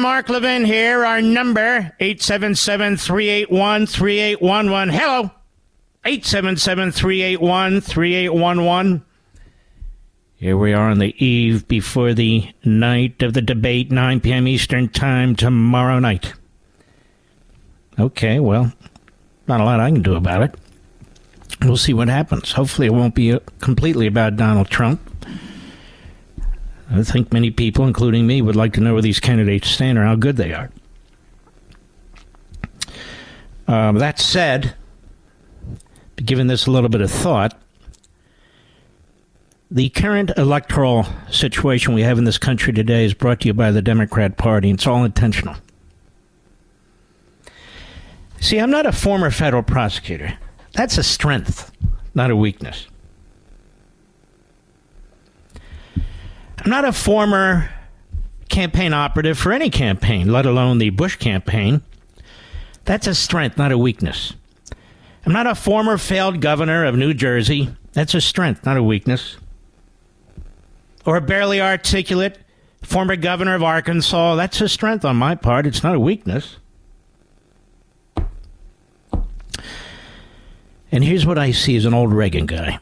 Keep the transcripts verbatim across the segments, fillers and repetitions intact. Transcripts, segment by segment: Mark Levin here. Our number, eight seven seven, three eight one, three eight one one. Hello, eight seven seven, three eight one, three eight one one. Here we are on the eve before the night of the debate, nine p.m. Eastern Time tomorrow night. Okay, well, not a lot I can do about it. We'll see what happens. Hopefully it won't be completely about Donald Trump. I think many people, including me, would like to know where these candidates stand or how good they are. Um, that said, given this a little bit of thought, the current electoral situation we have in this country today is brought to you by the Democrat Party. It's all intentional. See, I'm not a former federal prosecutor. That's a strength, not a weakness. I'm not a former campaign operative for any campaign, let alone the Bush campaign. That's a strength, not a weakness. I'm not a former failed governor of New Jersey. That's a strength, not a weakness. Or a barely articulate former governor of Arkansas. That's a strength on my part. It's not a weakness. And here's what I see as an old Reagan guy.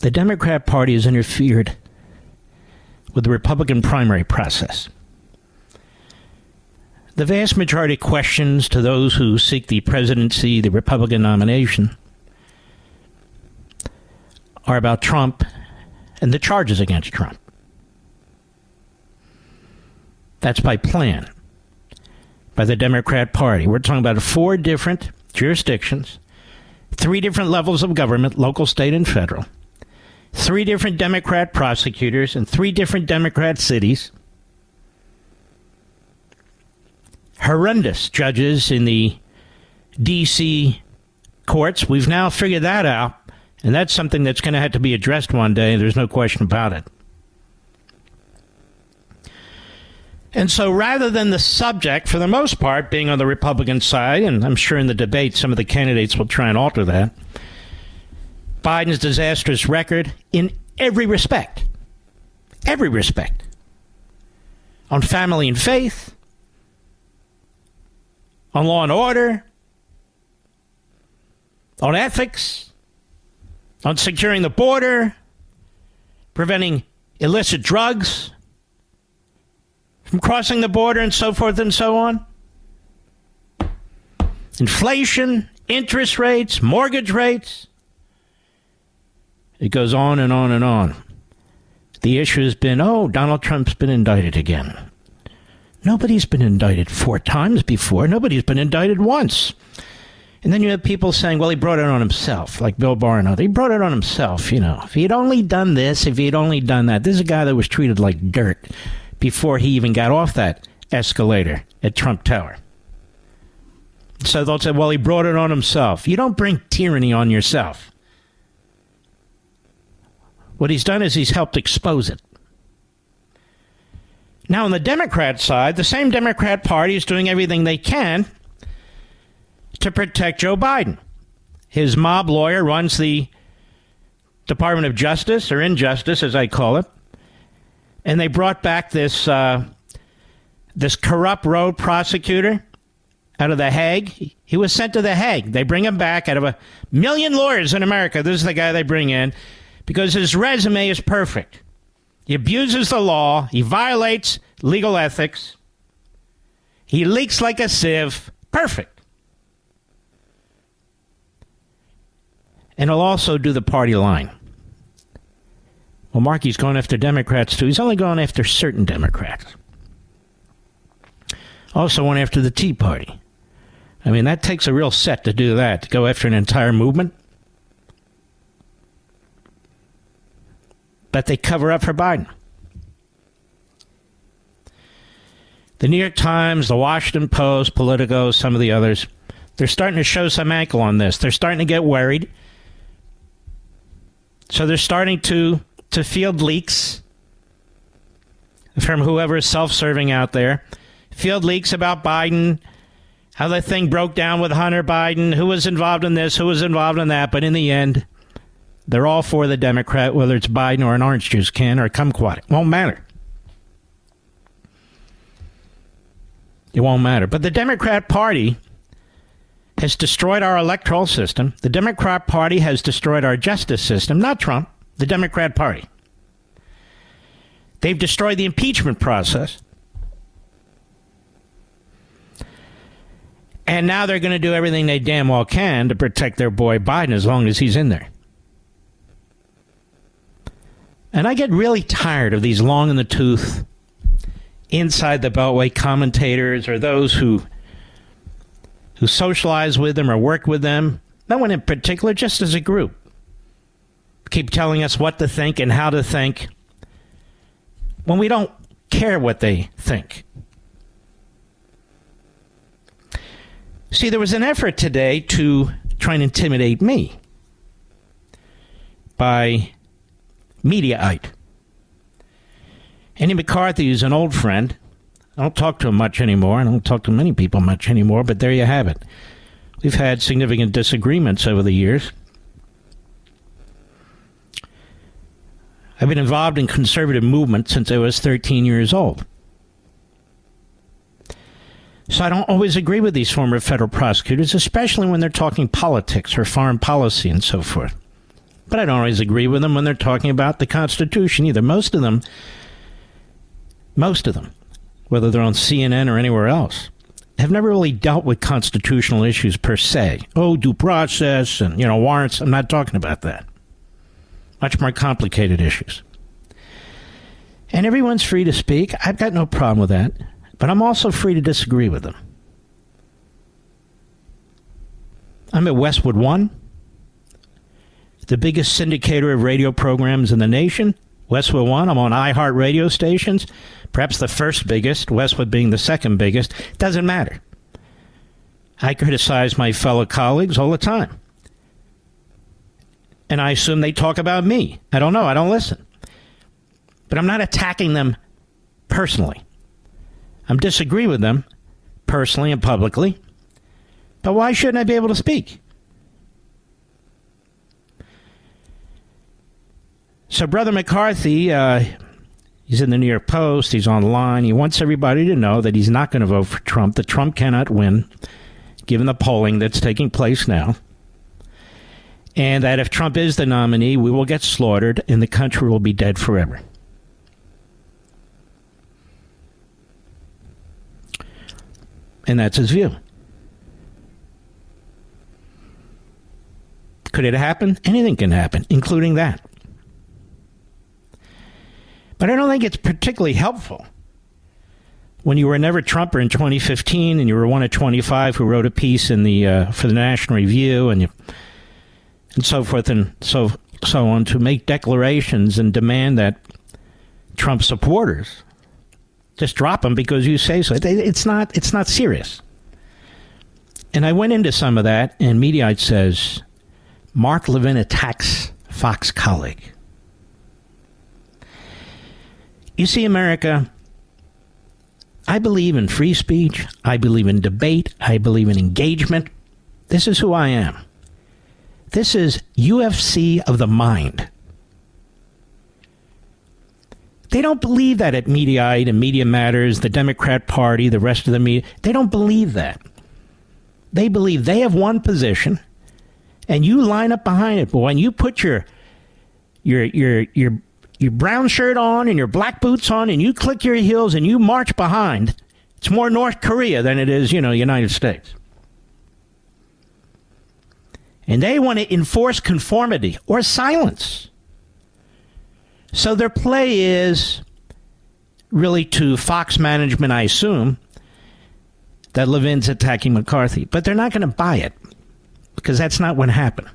The Democrat Party has interfered with the Republican primary process. The vast majority of questions to those who seek the presidency, the Republican nomination, are about Trump and the charges against Trump. That's by plan, by the Democrat Party. We're talking about four different jurisdictions, three different levels of government, local, state, and federal. Three different Democrat prosecutors in three different Democrat cities. Horrendous judges in the D C courts. We've now figured that out. And that's something that's going to have to be addressed one day. There's no question about it. And so rather than the subject, for the most part, being on the Republican side, and I'm sure in the debate some of the candidates will try and alter that, Biden's disastrous record in every respect, every respect, on family and faith, on law and order, on ethics, on securing the border, preventing illicit drugs from crossing the border, and so forth and so on. Inflation, interest rates, mortgage rates. It goes on and on and on. The issue has been, oh, Donald Trump's been indicted again. Nobody's been indicted four times before. Nobody's been indicted once. And then you have people saying, well, he brought it on himself, like Bill Barr and others. He brought it on himself, you know. If he had only done this, if he had only done that. This is a guy that was treated like dirt before he even got off that escalator at Trump Tower. So they'll say, well, he brought it on himself. You don't bring tyranny on yourself. What he's done is he's helped expose it. Now, on the Democrat side, the same Democrat Party is doing everything they can to protect Joe Biden. His mob lawyer runs the Department of Justice, or Injustice, as I call it. And they brought back this uh, this corrupt road prosecutor out of The Hague. He was sent to The Hague. They bring him back out of a million lawyers in America. This is the guy they bring in because his resume is perfect. He abuses the law. He violates legal ethics. He leaks like a sieve. Perfect. And he'll also do the party line. Well, Markey's going after Democrats, too. He's only going after certain Democrats. Also went after the Tea Party. I mean, that takes a real set to do that, to go after an entire movement. But they cover up for Biden. The New York Times, the Washington Post, Politico, some of the others, they're starting to show some ankle on this. They're starting to get worried. So they're starting to... to field leaks from whoever is self-serving out there. Field leaks about Biden, how the thing broke down with Hunter Biden, who was involved in this, who was involved in that. But in the end, they're all for the Democrat, whether it's Biden or an orange juice can or a kumquat. It won't matter. It won't matter. But the Democrat Party has destroyed our electoral system. The Democrat Party has destroyed our justice system, not Trump. The Democrat Party. They've destroyed the impeachment process. And now they're going to do everything they damn well can to protect their boy Biden as long as he's in there. And I get really tired of these long in the tooth, inside the beltway commentators or those who, who socialize with them or work with them. No one in particular, just as a group. Keep telling us what to think and how to think when we don't care what they think. See, there was an effort today to try and intimidate me by Mediaite. Andy McCarthy is an old friend. I don't talk to him much anymore. I don't talk to many people much anymore, but there you have it. We've had significant disagreements over the years. I've been involved in conservative movement since I was thirteen years old. So I don't always agree with these former federal prosecutors, especially when they're talking politics or foreign policy and so forth. But I don't always agree with them when they're talking about the Constitution either. Most of them, most of them, whether they're on C N N or anywhere else, have never really dealt with constitutional issues per se. Oh, due process and, you know, warrants. I'm not talking about that. Much more complicated issues. And everyone's free to speak. I've got no problem with that. But I'm also free to disagree with them. I'm at Westwood One, the biggest syndicator of radio programs in the nation. Westwood One, I'm on iHeart radio stations, perhaps the first biggest, Westwood being the second biggest. Doesn't matter. I criticize my fellow colleagues all the time. And I assume they talk about me. I don't know. I don't listen. But I'm not attacking them personally. I'm disagree with them personally and publicly. But why shouldn't I be able to speak? So Brother McCarthy, uh, he's in the New York Post. He's online. He wants everybody to know that he's not going to vote for Trump, that Trump cannot win, given the polling that's taking place now. And that if Trump is the nominee, we will get slaughtered and the country will be dead forever. And that's his view. Could it happen? Anything can happen, including that. But I don't think it's particularly helpful when you were never Trumper in twenty fifteen and you were one of twenty-five who wrote a piece in the uh, for the National Review and you... and so forth and so so on, to make declarations and demand that Trump supporters just drop them because you say so. It's not it's not serious. And I went into some of that, and Mediaite says, Mark Levin attacks Fox colleague. You see, America, I believe in free speech. I believe in debate. I believe in engagement. This is who I am. This is U F C of the mind. They don't believe that at Mediaite and Media Matters, the Democrat Party, the rest of the media. They don't believe that. They believe they have one position, and you line up behind it. But when you put your your your your your brown shirt on and your black boots on, and you click your heels and you march behind, it's more North Korea than it is, you know, United States. And they want to enforce conformity or silence. So their play is really to Fox management, I assume, that Levin's attacking McCarthy. But they're not going to buy it, because that's not what happened.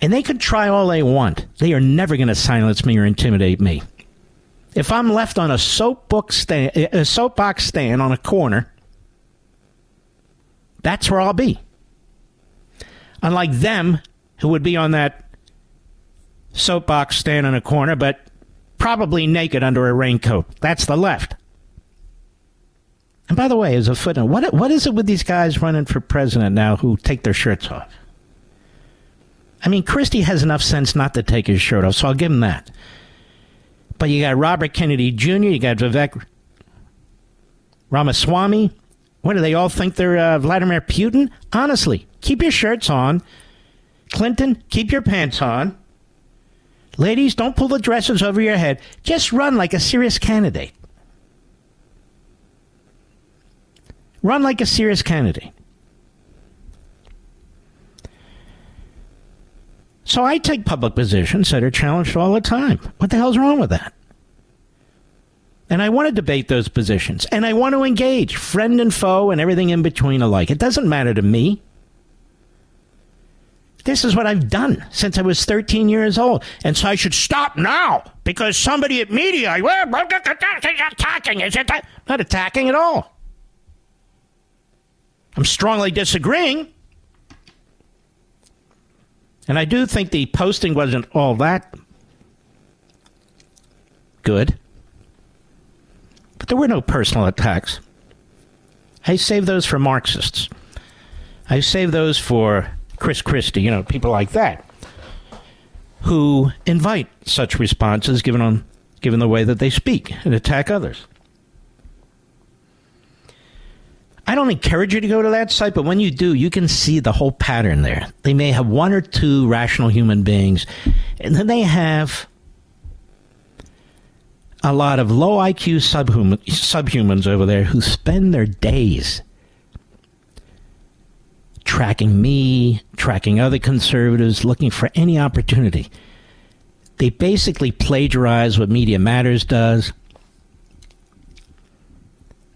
And they could try all they want. They are never going to silence me or intimidate me. If I'm left on a soapbox stand, a soapbox stand on a corner, that's where I'll be. Unlike them, who would be on that soapbox stand in a corner, but probably naked under a raincoat. That's the left. And by the way, as a footnote, what what is it with these guys running for president now who take their shirts off? I mean, Christie has enough sense not to take his shirt off, so I'll give him that. But you got Robert Kennedy Junior, you got Vivek Ramaswamy. What do they all think they're uh, Vladimir Putin? Honestly, keep your shirts on. Clinton, keep your pants on. Ladies, don't pull the dresses over your head. Just run like a serious candidate. Run like a serious candidate. So I take public positions that are challenged all the time. What the hell's wrong with that? And I want to debate those positions. And I want to engage friend and foe and everything in between alike. It doesn't matter to me. This is what I've done since I was thirteen years old. And so I should stop now because somebody at media, well, attacking, is it that? Not attacking at all. I'm strongly disagreeing. And I do think the posting wasn't all that good. But there were no personal attacks. I save those for Marxists. I save those for Chris Christie, you know, people like that, who invite such responses given on given the way that they speak and attack others. I don't encourage you to go to that site, but when you do, you can see the whole pattern there. They may have one or two rational human beings, and then they have a lot of low I Q subhuman, subhumans over there who spend their days tracking me, tracking other conservatives, looking for any opportunity. They basically plagiarize what Media Matters does.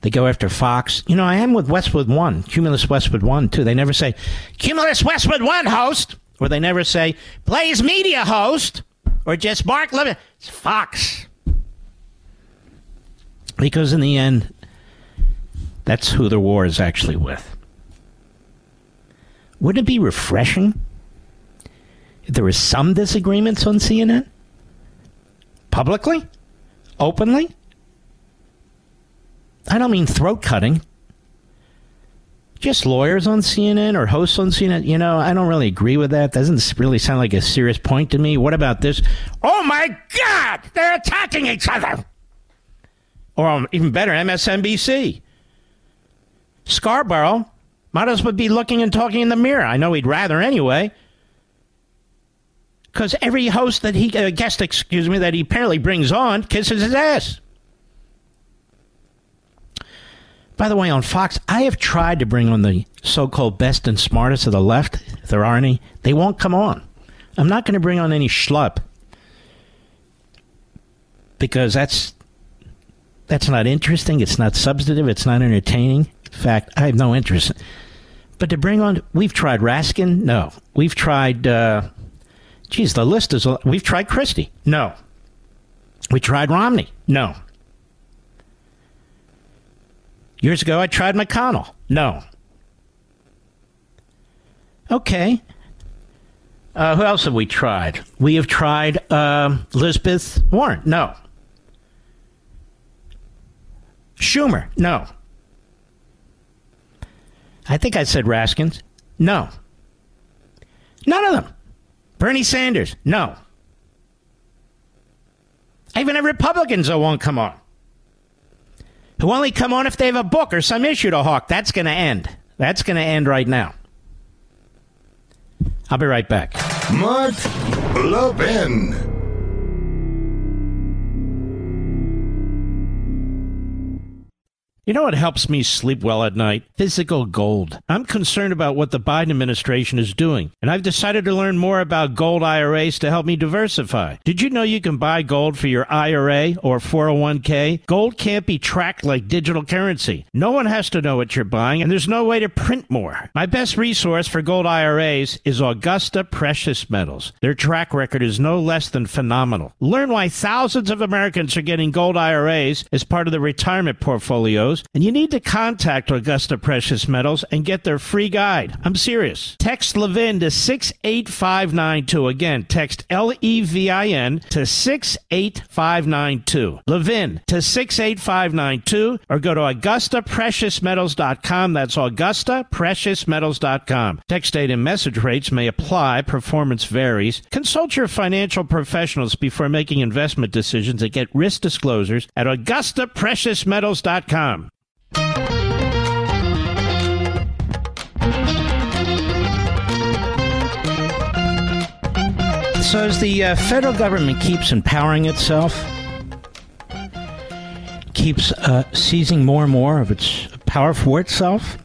They go after Fox. You know, I am with Westwood One, Cumulus Westwood One, too. They never say, Cumulus Westwood One host, or they never say, Blaze Media host, or just Mark Levin. It's Fox. Because in the end, that's who the war is actually with. Wouldn't it be refreshing if there were some disagreements on C N N? Publicly? Openly? I don't mean throat cutting. Just lawyers on C N N or hosts on C N N. You know, I don't really agree with that. Doesn't really sound like a serious point to me. What about this? Oh, my God! They're attacking each other! Or even better, M S N B C. Scarborough might as well be looking and talking in the mirror. I know he'd rather anyway. Because every host that he, uh, guest, excuse me, that he apparently brings on kisses his ass. By the way, on Fox, I have tried to bring on the so-called best and smartest of the left. If there are any, they won't come on. I'm not going to bring on any schlup. Because that's, that's not interesting. It's not substantive. It's not entertaining. In fact, I have no interest. But to bring on, we've tried Raskin? No. We've tried, uh, geez, the list is, we've tried Christie? No. We tried Romney? No. Years ago, I tried McConnell? No. Okay. Uh, who else have we tried? We have tried uh, Elizabeth Warren. No. Schumer. No. I think I said Raskins. No. None of them. Bernie Sanders. No. I even have Republicans that won't come on. Who only come on if they have a book or some issue to hawk. That's going to end. That's going to end right now. I'll be right back. Mark Levin. You know what helps me sleep well at night? Physical gold. I'm concerned about what the Biden administration is doing, and I've decided to learn more about gold I R As to help me diversify. Did you know you can buy gold for your I R A or four oh one k? Gold can't be tracked like digital currency. No one has to know what you're buying, and there's no way to print more. My best resource for gold I R As is Augusta Precious Metals. Their track record is no less than phenomenal. Learn why thousands of Americans are getting gold I R As as part of their retirement portfolios. And you need to contact Augusta Precious Metals and get their free guide. I'm serious. Text Levin to six eight five nine two. Again, text L E V I N to six eight five nine two. Levin to six eight five nine two, or go to Augusta Precious Metals dot com. That's Augusta Precious Metals dot com. Text date and message rates may apply. Performance varies. Consult your financial professionals before making investment decisions and get risk disclosures at Augusta Precious Metals dot com. So as the uh, federal government keeps empowering itself, keeps uh, seizing more and more of its power for itself,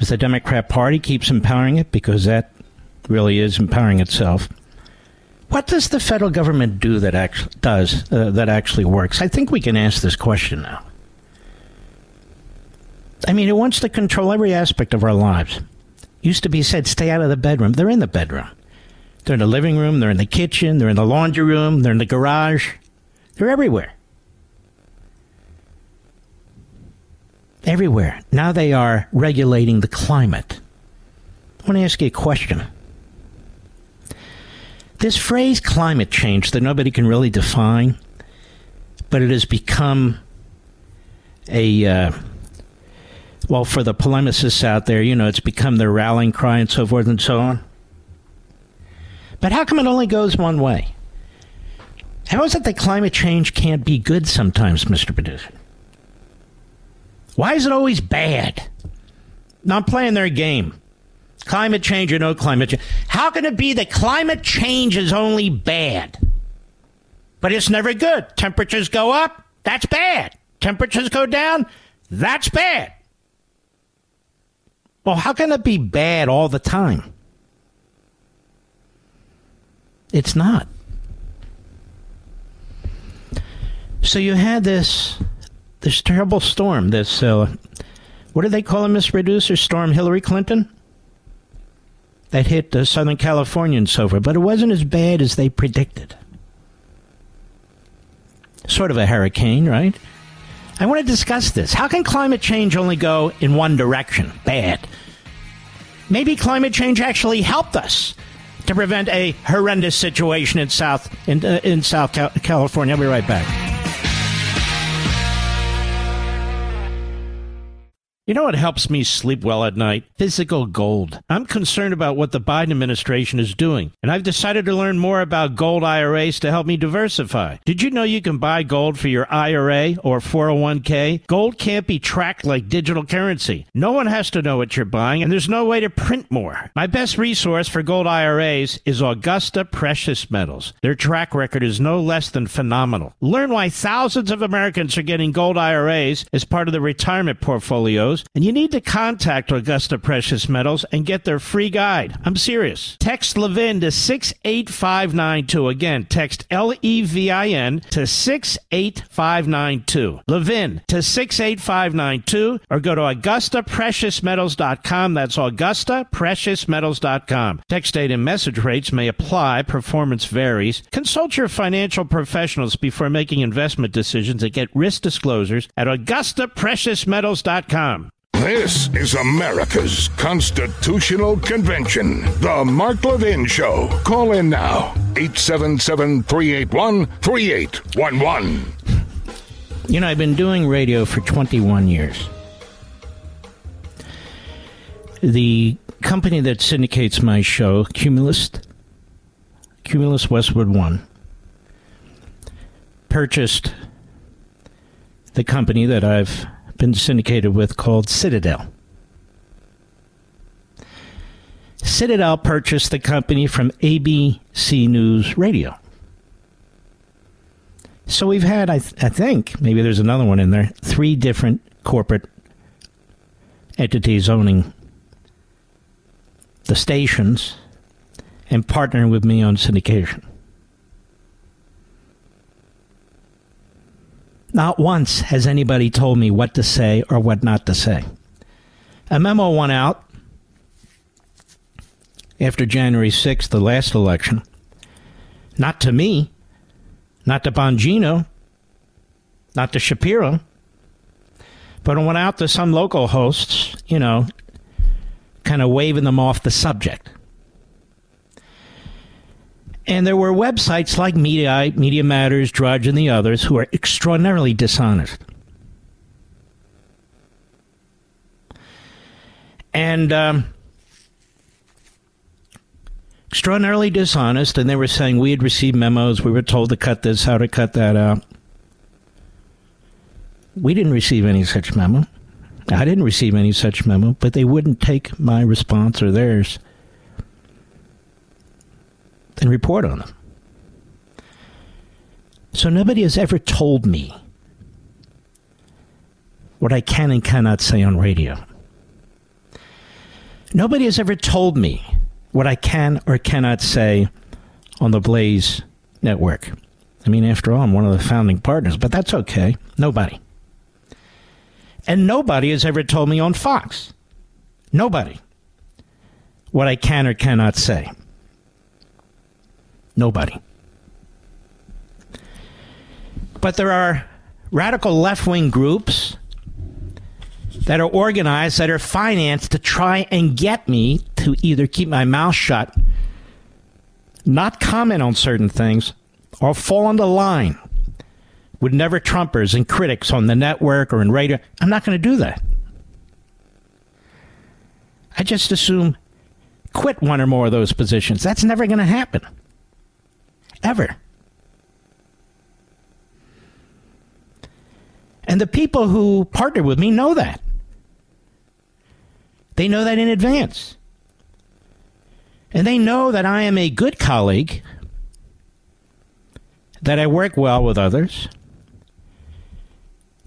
as the Democrat Party keeps empowering it, because that really is empowering itself, what does the federal government do that actually does uh, that actually works? I think we can ask this question now. I mean, it wants to control every aspect of our lives. Used to be said, stay out of the bedroom. They're in the bedroom. They're in the living room. They're in the kitchen. They're in the laundry room. They're in the garage. They're everywhere. Everywhere. Now they are regulating the climate. I want to ask you a question. This phrase climate change that nobody can really define, but it has become a... Uh, Well, for the polemicists out there, you know, it's become their rallying cry and so forth and so on. But how come it only goes one way? How is it that climate change can't be good sometimes, Mister Producer? Why is it always bad? Now, I'm playing their game. Climate change or no climate change. How can it be that climate change is only bad? But it's never good. Temperatures go up. That's bad. Temperatures go down. That's bad. Well, how can it be bad all the time? It's not. So you had this this terrible storm, this, uh, what do they call it, Miss Producer? Storm Hillary Clinton? That hit uh, Southern California and so forth. But it wasn't as bad as they predicted. Sort of a hurricane, right? I want to discuss this. How can climate change only go in one direction? Bad. Maybe climate change actually helped us to prevent a horrendous situation in South in, uh, in South Cal- California. I'll be right back. You know what helps me sleep well at night? Physical gold. I'm concerned about what the Biden administration is doing, and I've decided to learn more about gold I R As to help me diversify. Did you know you can buy gold for your I R A or four oh one k? Gold can't be tracked like digital currency. No one has to know what you're buying, and there's no way to print more. My best resource for gold I R As is Augusta Precious Metals. Their track record is no less than phenomenal. Learn why thousands of Americans are getting gold I R As as part of their retirement portfolios, and you need to contact Augusta Precious Metals and get their free guide. I'm serious. Text Levin to six eight five nine two. Again, text L E V I N to six eight five nine two. Levin to six eight five nine two, or go to Augusta Precious Metals dot com. That's Augusta Precious Metals dot com. Text date and message rates may apply. Performance varies. Consult your financial professionals before making investment decisions and get risk disclosures at Augusta Precious Metals dot com. This is America's Constitutional Convention. The Mark Levin Show. Call in now. eight seven seven, three eight one, three eight one one. You know, I've been doing radio for twenty-one years. The company that syndicates my show, Cumulus, Cumulus Westwood One, purchased the company that I've been syndicated with called Citadel. Citadel purchased the company from A B C News Radio. So we've had, I, th- I think, maybe there's another one in there, three different corporate entities owning the stations and partnering with me on syndication. Not once has anybody told me what to say or what not to say. A memo went out after January sixth, the last election, not to me, not to Bongino, not to Shapiro, but it went out to some local hosts, you know, kind of waving them off the subject. And there were websites like Mediaite, Media Matters, Drudge, and the others who are extraordinarily dishonest. And um, extraordinarily dishonest, and they were saying we had received memos, we were told to cut this, how to cut that out. We didn't receive any such memo. I didn't receive any such memo, but they wouldn't take my response or theirs and report on them. So nobody has ever told me what I can and cannot say on radio. Nobody has ever told me what I can or cannot say on the Blaze Network. I mean, after all, I'm one of the founding partners, but that's okay. Nobody. And nobody has ever told me on Fox. Nobody. What I can or cannot say. Nobody. But there are radical left-wing groups that are organized, that are financed to try and get me to either keep my mouth shut, not comment on certain things, or fall into line with never-Trumpers and critics on the network or in radio. I'm not going to do that. I just assume quit one or more of those positions. That's never going to happen. Ever. And the people who partner with me know that. They know that in advance. And they know that I am a good colleague, that I work well with others.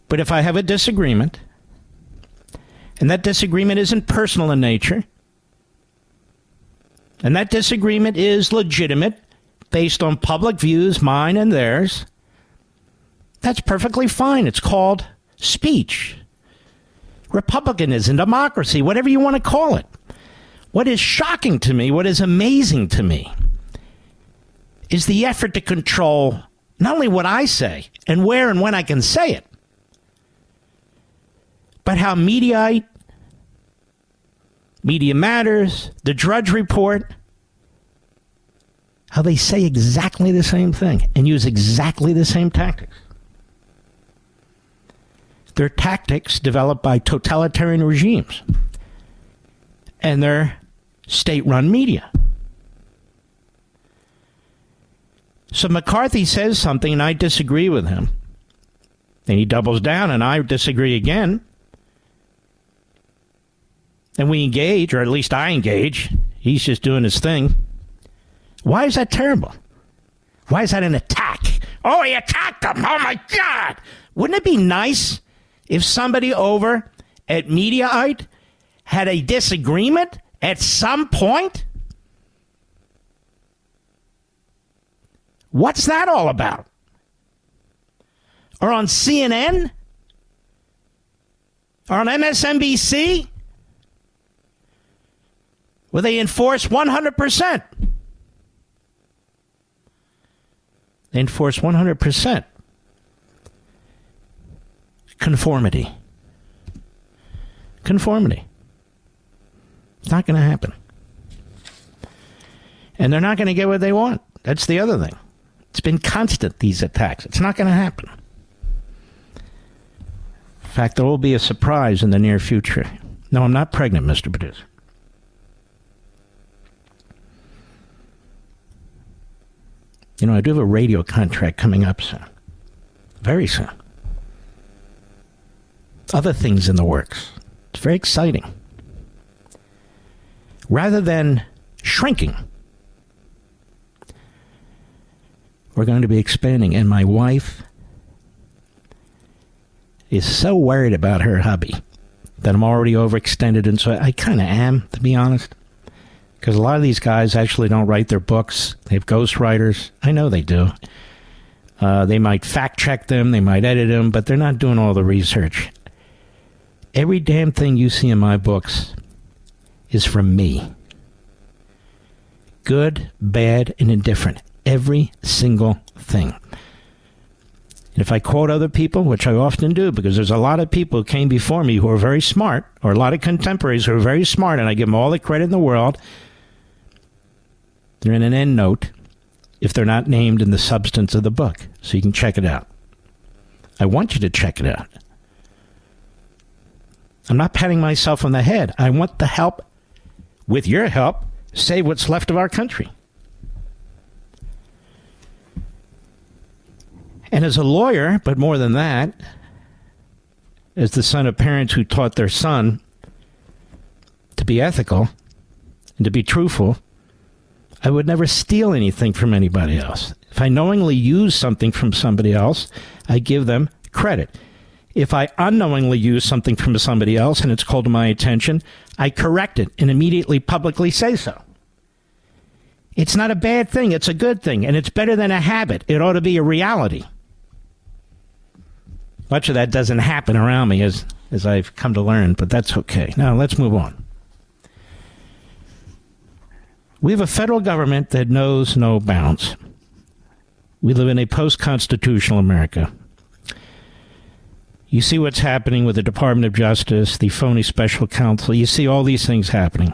But if I have a disagreement, and that disagreement isn't personal in nature, and that disagreement is legitimate, based on public views, mine and theirs, that's perfectly fine. It's called speech. Republicanism, democracy, whatever you want to call it. What is shocking to me, what is amazing to me, is the effort to control not only what I say and where and when I can say it, but how Mediaite, Media Matters, the Drudge Report, how they say exactly the same thing and use exactly the same tactics. They're tactics developed by totalitarian regimes and their state-run media. So McCarthy says something and I disagree with him. Then he doubles down and I disagree again. And we engage, or at least I engage. He's just doing his thing. Why is that terrible? Why is that an attack? Oh, he attacked them. Oh, my God. Wouldn't it be nice if somebody over at Mediaite had a disagreement at some point? What's that all about? Or on C N N? Or on M S N B C? Where they enforce one hundred percent. They enforce one hundred percent conformity. conformity. It's not going to happen. And they're not going to get what they want. That's the other thing. It's been constant, these attacks. It's not going to happen. In fact, there will be a surprise in the near future. No, I'm not pregnant, Mister Producer. You know, I do have a radio contract coming up soon. Very soon. Other things in the works. It's very exciting. Rather than shrinking, we're going to be expanding. And my wife is so worried about her hubby that I'm already overextended. And so I kind of am, to be honest. Because a lot of these guys actually don't write their books. They have ghostwriters. I know they do. Uh, they might fact check them. They might edit them. But they're not doing all the research. Every damn thing you see in my books is from me. Good, bad, and indifferent. Every single thing. And if I quote other people, which I often do, because there's a lot of people who came before me who are very smart, or a lot of contemporaries who are very smart, and I give them all the credit in the world. They're in an end note if they're not named in the substance of the book. So you can check it out. I want you to check it out. I'm not patting myself on the head. I want the help, with your help, save what's left of our country. And as a lawyer, but more than that, as the son of parents who taught their son to be ethical and to be truthful, I would never steal anything from anybody else. If I knowingly use something from somebody else, I give them credit. If I unknowingly use something from somebody else and it's called to my attention, I correct it and immediately publicly say so. It's not a bad thing. It's a good thing. And it's better than a habit. It ought to be a reality. Much of that doesn't happen around me, as, as I've come to learn, but that's okay. Now, let's move on. We have a federal government that knows no bounds. We live in a post-constitutional America. You see what's happening with the Department of Justice, the phony special counsel. You see all these things happening.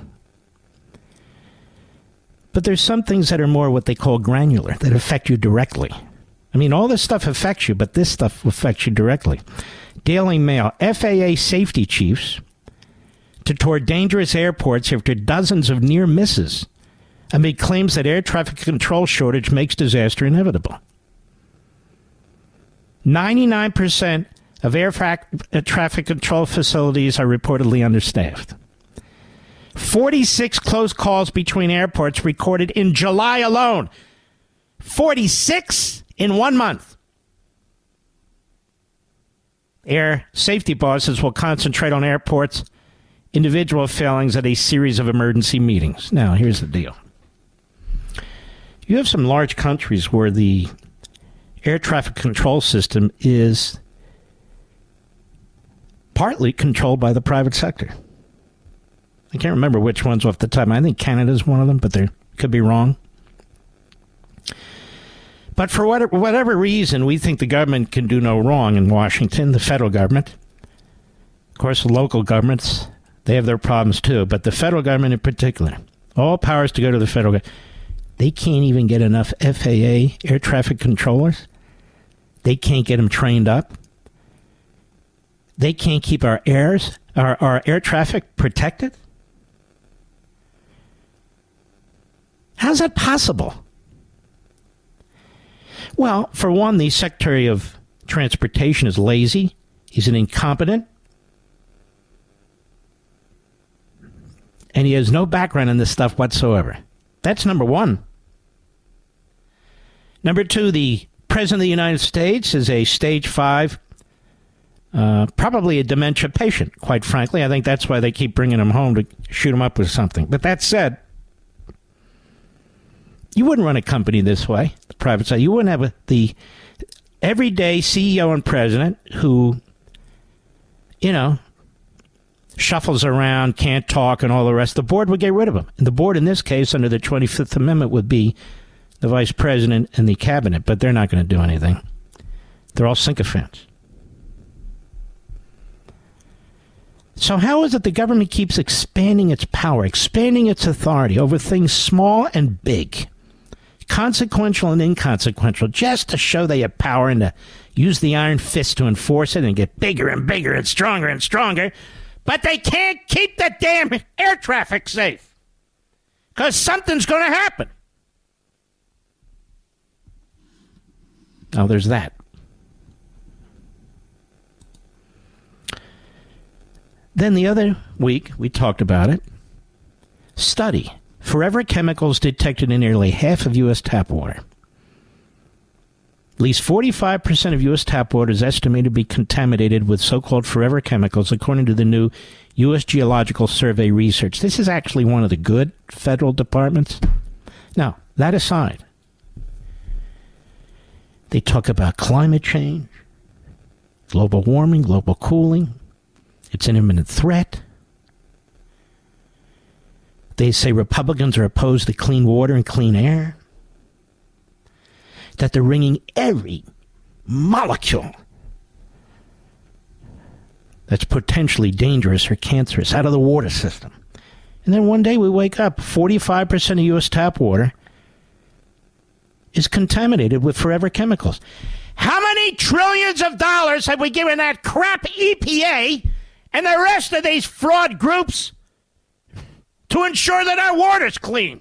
But there's some things that are more what they call granular, that affect you directly. I mean, all this stuff affects you, but this stuff affects you directly. Daily Mail, F A A safety chiefs to tour dangerous airports after dozens of near misses amid claims that air traffic control shortage makes disaster inevitable. ninety-nine percent of air traffic control facilities are reportedly understaffed. forty-six close calls between airports recorded in July alone. forty-six in one month. Air safety bosses will concentrate on airports' individual failings at a series of emergency meetings. Now, here's the deal. You have some large countries where the air traffic control system is partly controlled by the private sector. I can't remember which ones off the top. I think Canada's one of them, but they could be wrong. But for whatever, whatever reason, we think the government can do no wrong in Washington, the federal government. Of course, the local governments, they have their problems too. But the federal government in particular, all powers to go to the federal government. They can't even get enough F A A air traffic controllers. They can't get them trained up. They can't keep our, airs, our, our air traffic protected. How's that possible? Well, for one, the Secretary of Transportation is lazy. He's an incompetent. And he has no background in this stuff whatsoever. That's number one. Number two, the President of the United States is a stage five, uh, probably a dementia patient, quite frankly. I think that's why they keep bringing him home to shoot him up with something. But that said, you wouldn't run a company this way, the private side. You wouldn't have a, the everyday C E O and president who, you know, shuffles around, can't talk, and all the rest. The board would get rid of him. And the board, in this case, under the twenty-fifth Amendment, would be the vice president and the cabinet. But they're not going to do anything. They're all sycophants. So how is it the government keeps expanding its power, expanding its authority over things small and big, consequential and inconsequential, just to show they have power and to use the iron fist to enforce it and get bigger and bigger and stronger and stronger? But they can't keep the damn air traffic safe because something's going to happen. Oh, there's that. Then the other week, we talked about it. Study. Forever chemicals detected in nearly half of U S tap water. At least forty-five percent of U S tap water is estimated to be contaminated with so-called forever chemicals, according to the new U S Geological Survey research. This is actually one of the good federal departments. Now, that aside, they talk about climate change, global warming, global cooling. It's an imminent threat. They say Republicans are opposed to clean water and clean air. That they're wringing every molecule that's potentially dangerous or cancerous out of the water system. And then one day we wake up, forty-five percent of U S tap water is contaminated with forever chemicals. How many trillions of dollars have we given that crap E P A and the rest of these fraud groups to ensure that our water's clean?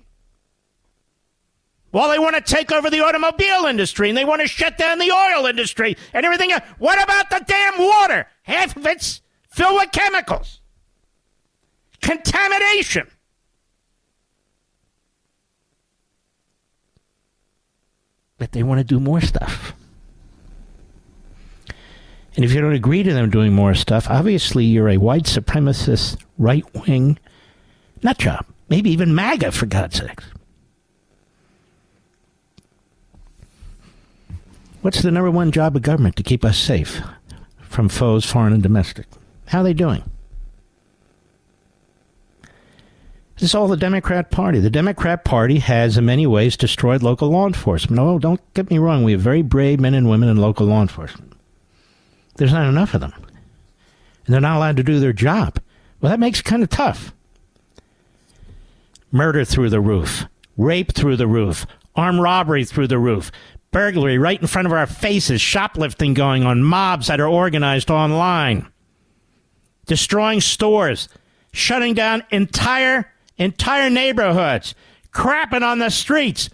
Well, they want to take over the automobile industry, and they want to shut down the oil industry and everything else. What about the damn water? Half of it's filled with chemicals. Contamination. But they want to do more stuff. And if you don't agree to them doing more stuff, obviously you're a white supremacist, right-wing nutjob. Maybe even MAGA, for God's sakes. What's the number one job of government? To keep us safe from foes, foreign and domestic. How are they doing? This is all the Democrat Party. The Democrat Party has, in many ways, destroyed local law enforcement. No, don't get me wrong. We have very brave men and women in local law enforcement. There's not enough of them. And they're not allowed to do their job. Well, that makes it kind of tough. Murder through the roof. Rape through the roof. Armed robbery through the roof. Burglary right in front of our faces. Shoplifting going on. Mobs that are organized online. Destroying stores. Shutting down entire, entire neighborhoods. Crapping on the streets.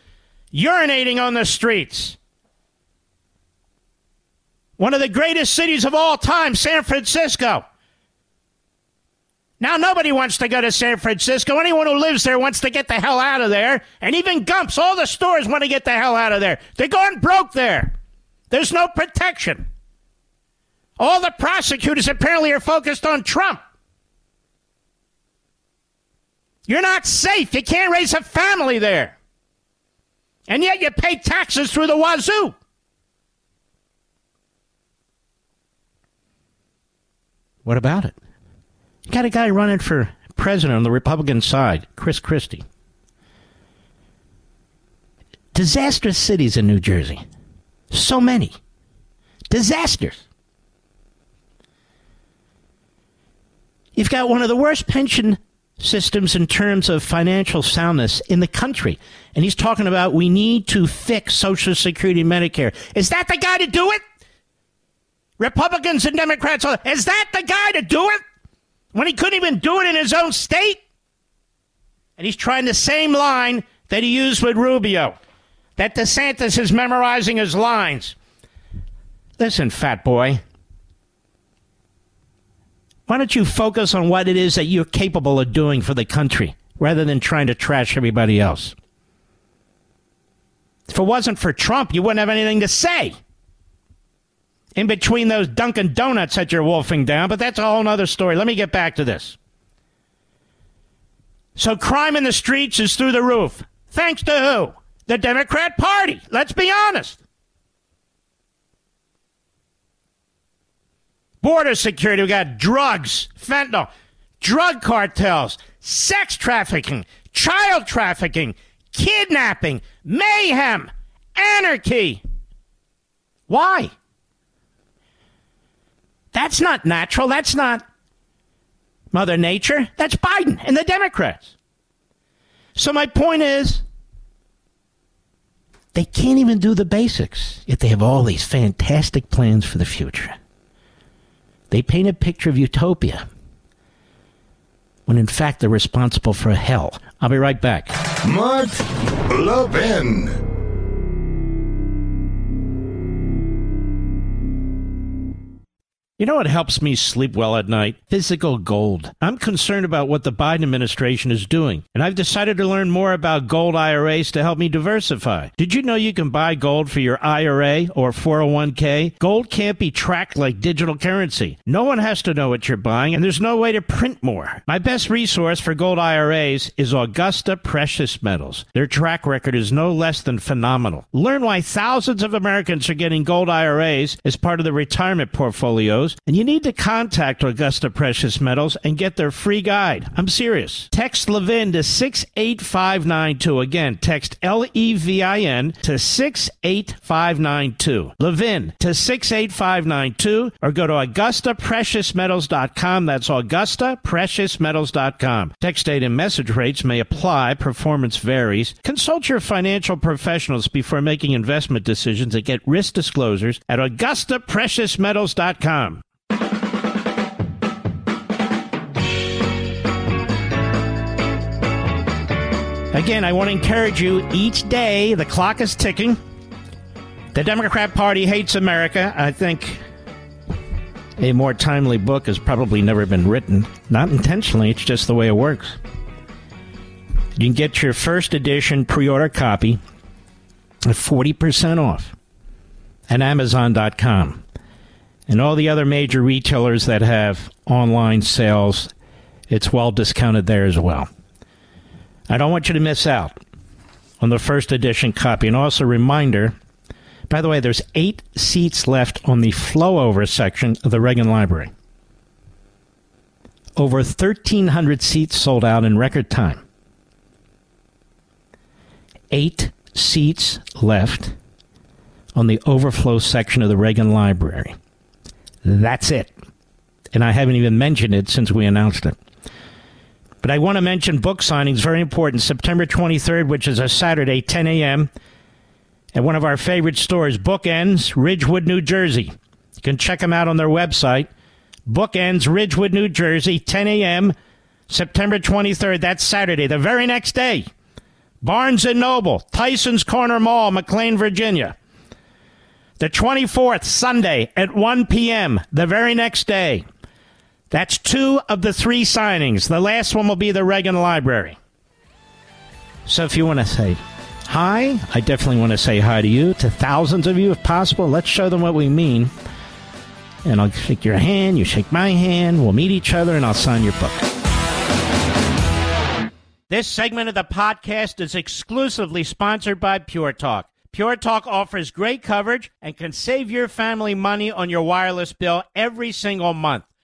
Urinating on the streets. One of the greatest cities of all time, San Francisco. Now nobody wants to go to San Francisco. Anyone who lives there wants to get the hell out of there. And even Gumps, all the stores want to get the hell out of there. They're going broke there. There's no protection. All the prosecutors apparently are focused on Trump. You're not safe. You can't raise a family there. And yet you pay taxes through the wazoo. What about it? You got a guy running for president on the Republican side, Chris Christie. Disastrous cities in New Jersey. So many. Disasters. You've got one of the worst pension systems in terms of financial soundness in the country. And he's talking about we need to fix Social Security and Medicare. Is that the guy to do it? Republicans and Democrats, is that the guy to do it when he couldn't even do it in his own state? And he's trying the same line that he used with Rubio, that DeSantis is memorizing his lines. Listen, fat boy, why don't you focus on what it is that you're capable of doing for the country rather than trying to trash everybody else? If it wasn't for Trump, you wouldn't have anything to say. In between those Dunkin' Donuts that you're wolfing down, but that's a whole other story. Let me get back to this. So crime in the streets is through the roof. Thanks to who? The Democrat Party. Let's be honest. Border security. We got drugs, fentanyl, drug cartels, sex trafficking, child trafficking, kidnapping, mayhem, anarchy. Why? That's not natural. That's not Mother Nature, that's Biden and the Democrats. So my point is, they can't even do the basics, yet they have all these fantastic plans for the future. They paint a picture of utopia, when in fact they're responsible for hell. I'll be right back. Mark Levin. You know what helps me sleep well at night? Physical gold. I'm concerned about what the Biden administration is doing, and I've decided to learn more about gold I R As to help me diversify. Did you know you can buy gold for your I R A or four oh one k? Gold can't be tracked like digital currency. No one has to know what you're buying, and there's no way to print more. My best resource for gold I R As is Augusta Precious Metals. Their track record is no less than phenomenal. Learn why thousands of Americans are getting gold I R As as part of their retirement portfolios. And you need to contact Augusta Precious Metals and get their free guide. I'm serious. Text Levin to six eight five nine two. Again, text L E V I N to six eight five nine two. Levin to six eight five nine two, or go to Augusta Precious Metals dot com. That's Augusta Precious Metals dot com. Text date and message rates may apply. Performance varies. Consult your financial professionals before making investment decisions and get risk disclosures at Augusta Precious Metals dot com. Again, I want to encourage you, each day the clock is ticking. The Democrat Party hates America. I think a more timely book has probably never been written. Not intentionally, it's just the way it works. You can get your first edition pre-order copy at forty percent off at Amazon dot com and all the other major retailers that have online sales. It's well discounted there as well. I don't want you to miss out on the first edition copy. And also a reminder, by the way, there's eight seats left on the flowover section of the Reagan Library. Over thirteen hundred seats sold out in record time. Eight seats left on the overflow section of the Reagan Library. That's it. And I haven't even mentioned it since we announced it. But I want to mention book signings, very important. September twenty-third, which is a Saturday, ten a.m. at one of our favorite stores, Bookends, Ridgewood, New Jersey. You can check them out on their website. Bookends, Ridgewood, New Jersey, ten a.m., September twenty-third. That's Saturday. The very next day, Barnes and Noble, Tyson's Corner Mall, McLean, Virginia. The twenty-fourth, Sunday at one p.m., the very next day. That's two of the three signings. The last one will be the Reagan Library. So if you want to say hi, I definitely want to say hi to you, to thousands of you if possible. Let's show them what we mean. And I'll shake your hand, you shake my hand, we'll meet each other, and I'll sign your book. This segment of the podcast is exclusively sponsored by Pure Talk. Pure Talk offers great coverage and can save your family money on your wireless bill every single month.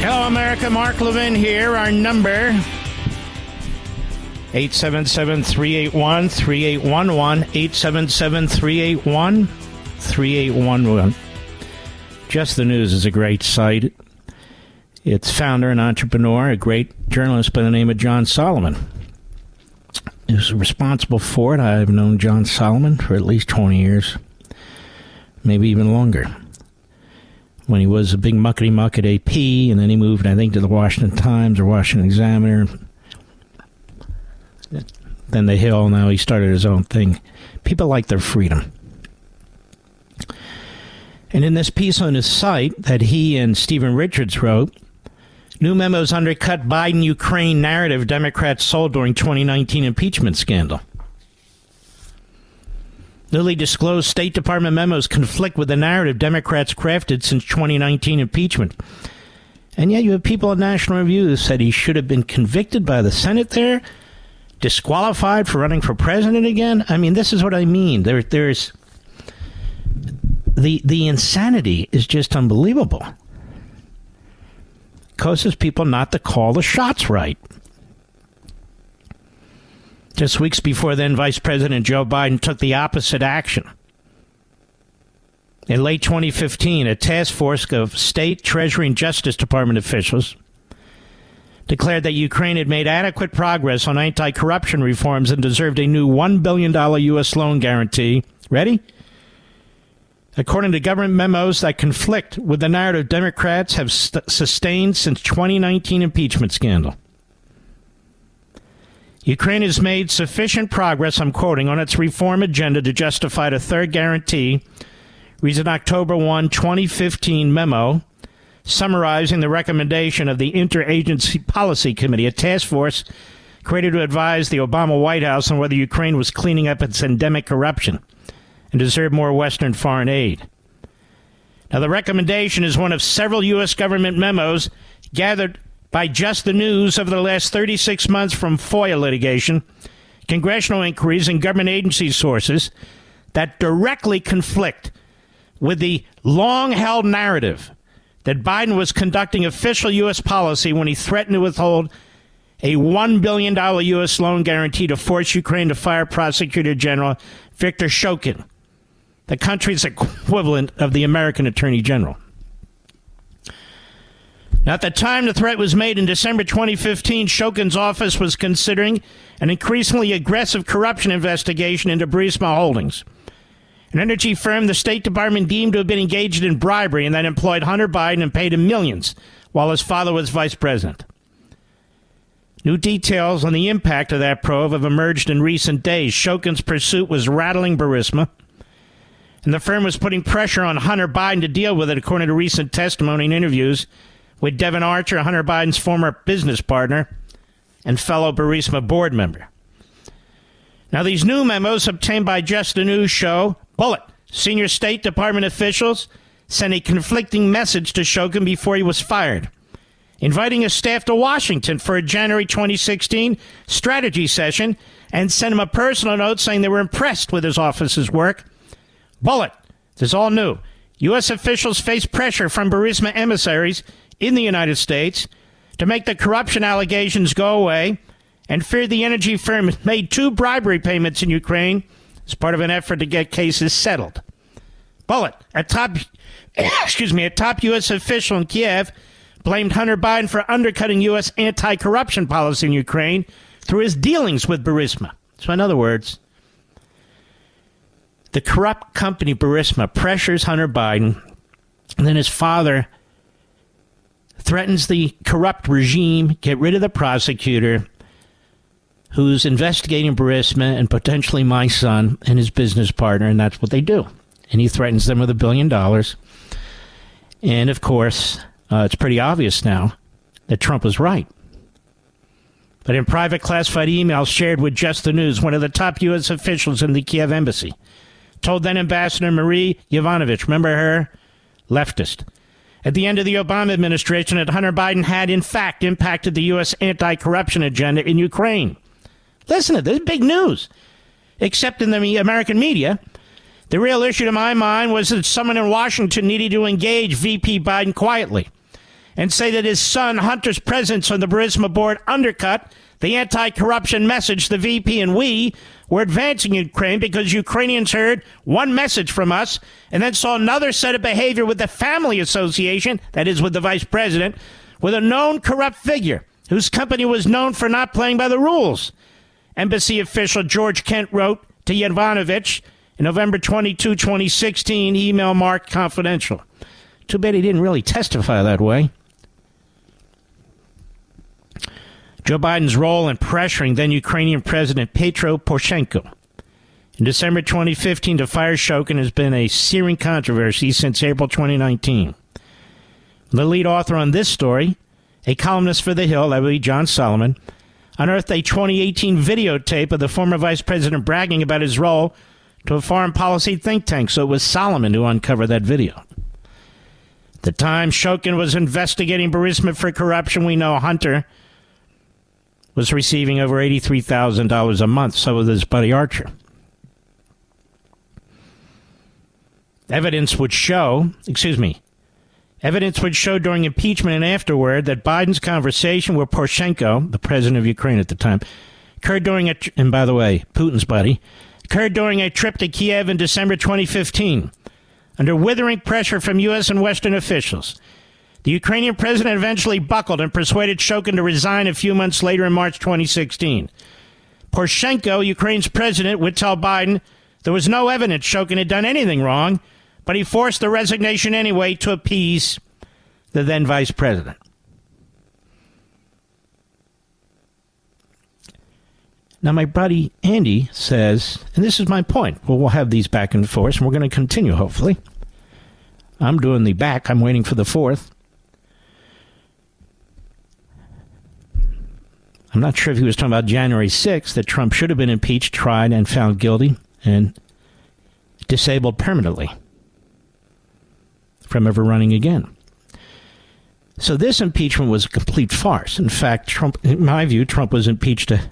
Hello, America. Mark Levin here. Our number, eight seven seven, three eight one, three eight one one, eight seven seven, three eight one, three eight one one. Just the News is a great site. Its founder and entrepreneur, a great journalist by the name of John Solomon, is responsible for it. I've known John Solomon for at least twenty years, maybe even longer. When he was a big muckety-muck at A P, and then he moved, I think, to the Washington Times or Washington Examiner. Then the Hill, now he started his own thing. People like their freedom. And in this piece on his site that he and Stephen Richards wrote, new memos undercut Biden-Ukraine narrative Democrats sold during twenty nineteen impeachment scandal. Newly disclosed State Department memos conflict with the narrative Democrats crafted since twenty nineteen impeachment And yet you have people at National Review who said he should have been convicted by the Senate there, disqualified for running for president again. I mean, this is what I mean. There, there's the the insanity is just unbelievable. Causes people not to call the shots right. Just weeks before then, Vice President Joe Biden took the opposite action. In late twenty fifteen, a task force of state, Treasury, and Justice Department officials declared that Ukraine had made adequate progress on anti-corruption reforms and deserved a new one billion dollars U S loan guarantee. Ready? According to government memos that conflict with the narrative Democrats have st- sustained since twenty nineteen impeachment scandal. Ukraine has made sufficient progress, I'm quoting, on its reform agenda to justify the third guarantee. Reads an October first, twenty fifteen memo summarizing the recommendation of the Interagency Policy Committee, a task force created to advise the Obama White House on whether Ukraine was cleaning up its endemic corruption and deserved more Western foreign aid. Now, the recommendation is one of several U S government memos gathered by just the news over the last thirty-six months from FOIA litigation, congressional inquiries, and government agency sources that directly conflict with the long-held narrative that Biden was conducting official U S policy when he threatened to withhold a one billion dollars U S loan guarantee to force Ukraine to fire Prosecutor General Viktor Shokin, the country's equivalent of the American Attorney General. Now, at the time the threat was made in December twenty fifteen, Shokin's office was considering an increasingly aggressive corruption investigation into Burisma Holdings, an energy firm the State Department deemed to have been engaged in bribery and that employed Hunter Biden and paid him millions while his father was vice president. New details on the impact of that probe have emerged in recent days. Shokin's pursuit was rattling Burisma, and the firm was putting pressure on Hunter Biden to deal with it, according to recent testimony and interviews with Devin Archer, Hunter Biden's former business partner and fellow Burisma board member. Now, these new memos obtained by Just the News show Bullet, senior State Department officials sent a conflicting message to Shokin before he was fired, inviting his staff to Washington for a January twenty sixteen strategy session and sent him a personal note saying they were impressed with his office's work. Bullet, this is all new. U S officials face pressure from Burisma emissaries in the United States to make the corruption allegations go away and fear the energy firm made two bribery payments in Ukraine as part of an effort to get cases settled. Bullet, a top, excuse me, a top U S official in Kiev blamed Hunter Biden for undercutting U S anti-corruption policy in Ukraine through his dealings with Burisma. So in other words, the corrupt company Burisma pressures Hunter Biden, and then his father threatens the corrupt regime, get rid of the prosecutor who's investigating Burisma and potentially my son and his business partner, and that's what they do. And he threatens them with a billion dollars. And, of course, uh, it's pretty obvious now that Trump was right. But in private classified emails shared with Just the News, one of the top U S officials in the Kiev embassy told then-Ambassador Marie Yovanovitch, remember her, leftist, at the end of the Obama administration that Hunter Biden had, in fact, impacted the U S anti-corruption agenda in Ukraine. Listen to this, big news. Except in the American media, the real issue to my mind was that someone in Washington needed to engage V P Biden quietly and say that his son Hunter's presence on the Burisma board undercut the anti-corruption message the V P and we were advancing in Ukraine because Ukrainians heard one message from us and then saw another set of behavior with the family association, that is with the vice president, with a known corrupt figure whose company was known for not playing by the rules. Embassy official George Kent wrote to Yovanovitch in November twenty-second, twenty sixteen, email marked confidential. Too bad he didn't really testify that way. Joe Biden's role in pressuring then-Ukrainian President Petro Poroshenko in December twenty fifteen to fire Shokin has been a searing controversy since April twenty nineteen. The lead author on this story, a columnist for The Hill, that would be John Solomon, unearthed a twenty eighteen videotape of the former vice president bragging about his role to a foreign policy think tank. So it was Solomon who uncovered that video. the time Shokin was investigating Burisma for corruption, we know Hunter was receiving over eighty-three thousand dollars a month, so was his buddy Archer. Evidence would show, excuse me, evidence would show during impeachment and afterward that Biden's conversation with Poroshenko, the president of Ukraine at the time, occurred during a, and by the way, Putin's buddy, occurred during a trip to Kiev in December twenty fifteen. Under withering pressure from U S and Western officials, the Ukrainian president eventually buckled and persuaded Shokin to resign a few months later in March twenty sixteen. Poroshenko, Ukraine's president, would tell Biden there was no evidence Shokin had done anything wrong, but he forced the resignation anyway to appease the then vice president. Now, my buddy Andy says, and this is my point, well, we'll have these back and forth, and we're going to continue, hopefully. I'm doing the back. I'm waiting for the fourth. I'm not sure if he was talking about January sixth, that Trump should have been impeached, tried, and found guilty, and disabled permanently from ever running again. So this impeachment was a complete farce. In fact, Trump, in my view, Trump was impeached to,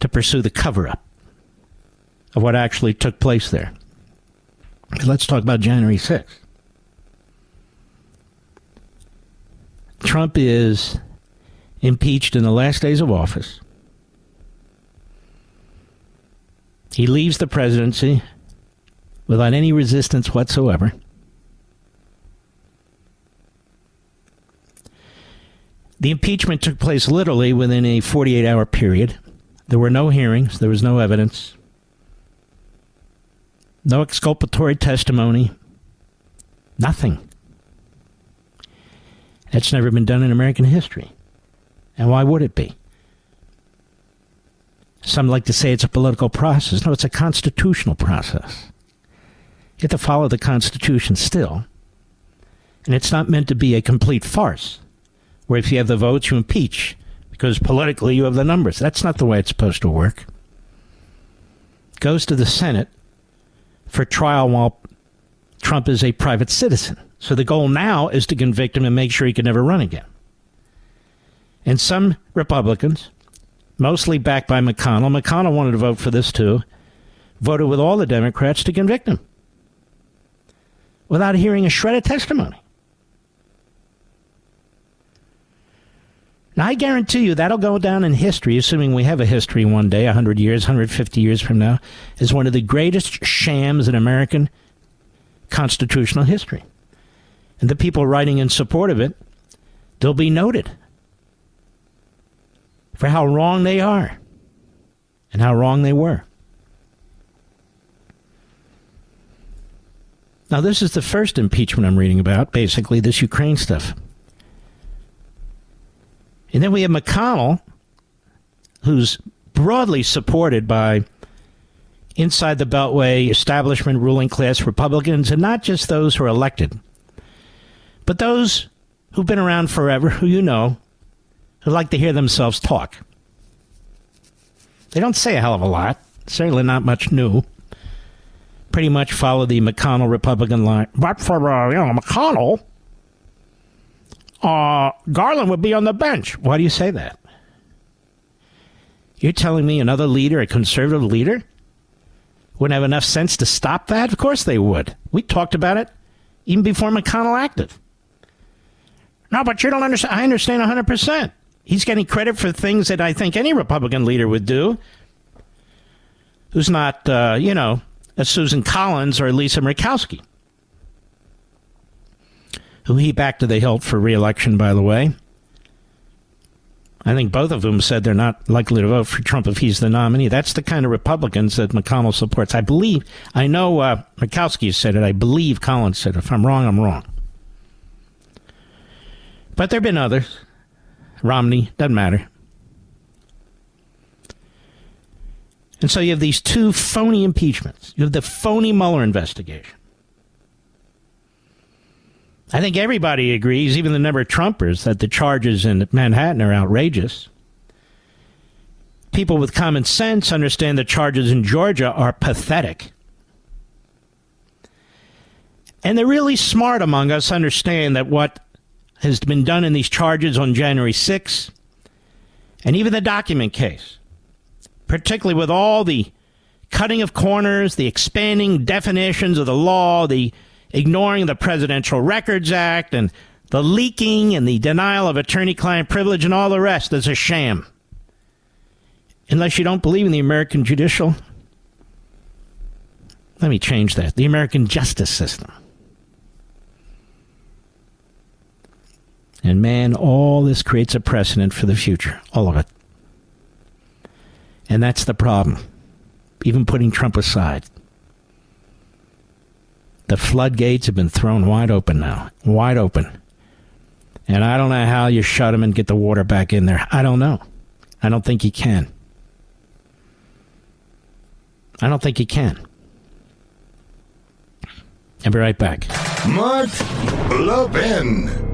to pursue the cover-up of what actually took place there. But let's talk about January sixth. Trump is impeached in the last days of office. He leaves the presidency without any resistance whatsoever. The impeachment took place literally within a forty-eight hour period. There were no hearings. There was no evidence. No exculpatory testimony. Nothing. That's never been done in American history. And why would it be? Some like to say it's a political process. No, it's a constitutional process. You have to follow the Constitution still. And it's not meant to be a complete farce, where if you have the votes, you impeach, because politically you have the numbers. That's not the way it's supposed to work. It goes to the Senate for trial while Trump is a private citizen. So the goal now is to convict him and make sure he can never run again. And some Republicans, mostly backed by McConnell. McConnell wanted to vote for this, too. Voted with all the Democrats to convict him without hearing a shred of testimony. Now, I guarantee you that'll go down in history, assuming we have a history one day, one hundred years, one hundred fifty years from now, as one of the greatest shams in American constitutional history. And the people writing in support of it, they'll be noted for how wrong they are and how wrong they were. Now, this is the first impeachment I'm reading about, basically this Ukraine stuff. And then we have McConnell, who's broadly supported by inside the Beltway establishment ruling class Republicans, and not just those who are elected, but those who've been around forever, who you know, who like to hear themselves talk. They don't say a hell of a lot, certainly not much new. Pretty much follow the McConnell Republican line. But for uh, you know, McConnell, uh, Garland would be on the bench. Why do you say that? You're telling me another leader, a conservative leader, wouldn't have enough sense to stop that? Of course they would. We talked about it even before McConnell acted. No, but you don't understand. I understand one hundred percent. He's getting credit for things that I think any Republican leader would do who's not, uh, you know, a Susan Collins or a Lisa Murkowski, who he backed to the hilt for re-election, by the way. I think both of them said they're not likely to vote for Trump if he's the nominee. That's the kind of Republicans that McConnell supports. I believe, I know uh, Murkowski said it. I believe Collins said it. If I'm wrong, I'm wrong. But there have been others. Romney, doesn't matter. And so you have these two phony impeachments. You have the phony Mueller investigation. I think everybody agrees, even the number of Trumpers, that the charges in Manhattan are outrageous. People with common sense understand the charges in Georgia are pathetic. And the really smart among us understand that what has been done in these charges on January sixth, and even the document case, particularly with all the cutting of corners, the expanding definitions of the law, the ignoring the Presidential Records Act, and the leaking and the denial of attorney-client privilege and all the rest is a sham. Unless you don't believe in the American judicial. Let me change that. The American justice system. And man, all this creates a precedent for the future. All of it. And that's the problem. Even putting Trump aside. The floodgates have been thrown wide open now. Wide open. And I don't know how you shut him and get the water back in there. I don't know. I don't think he can. I don't think he can. I'll be right back. Mark Levin.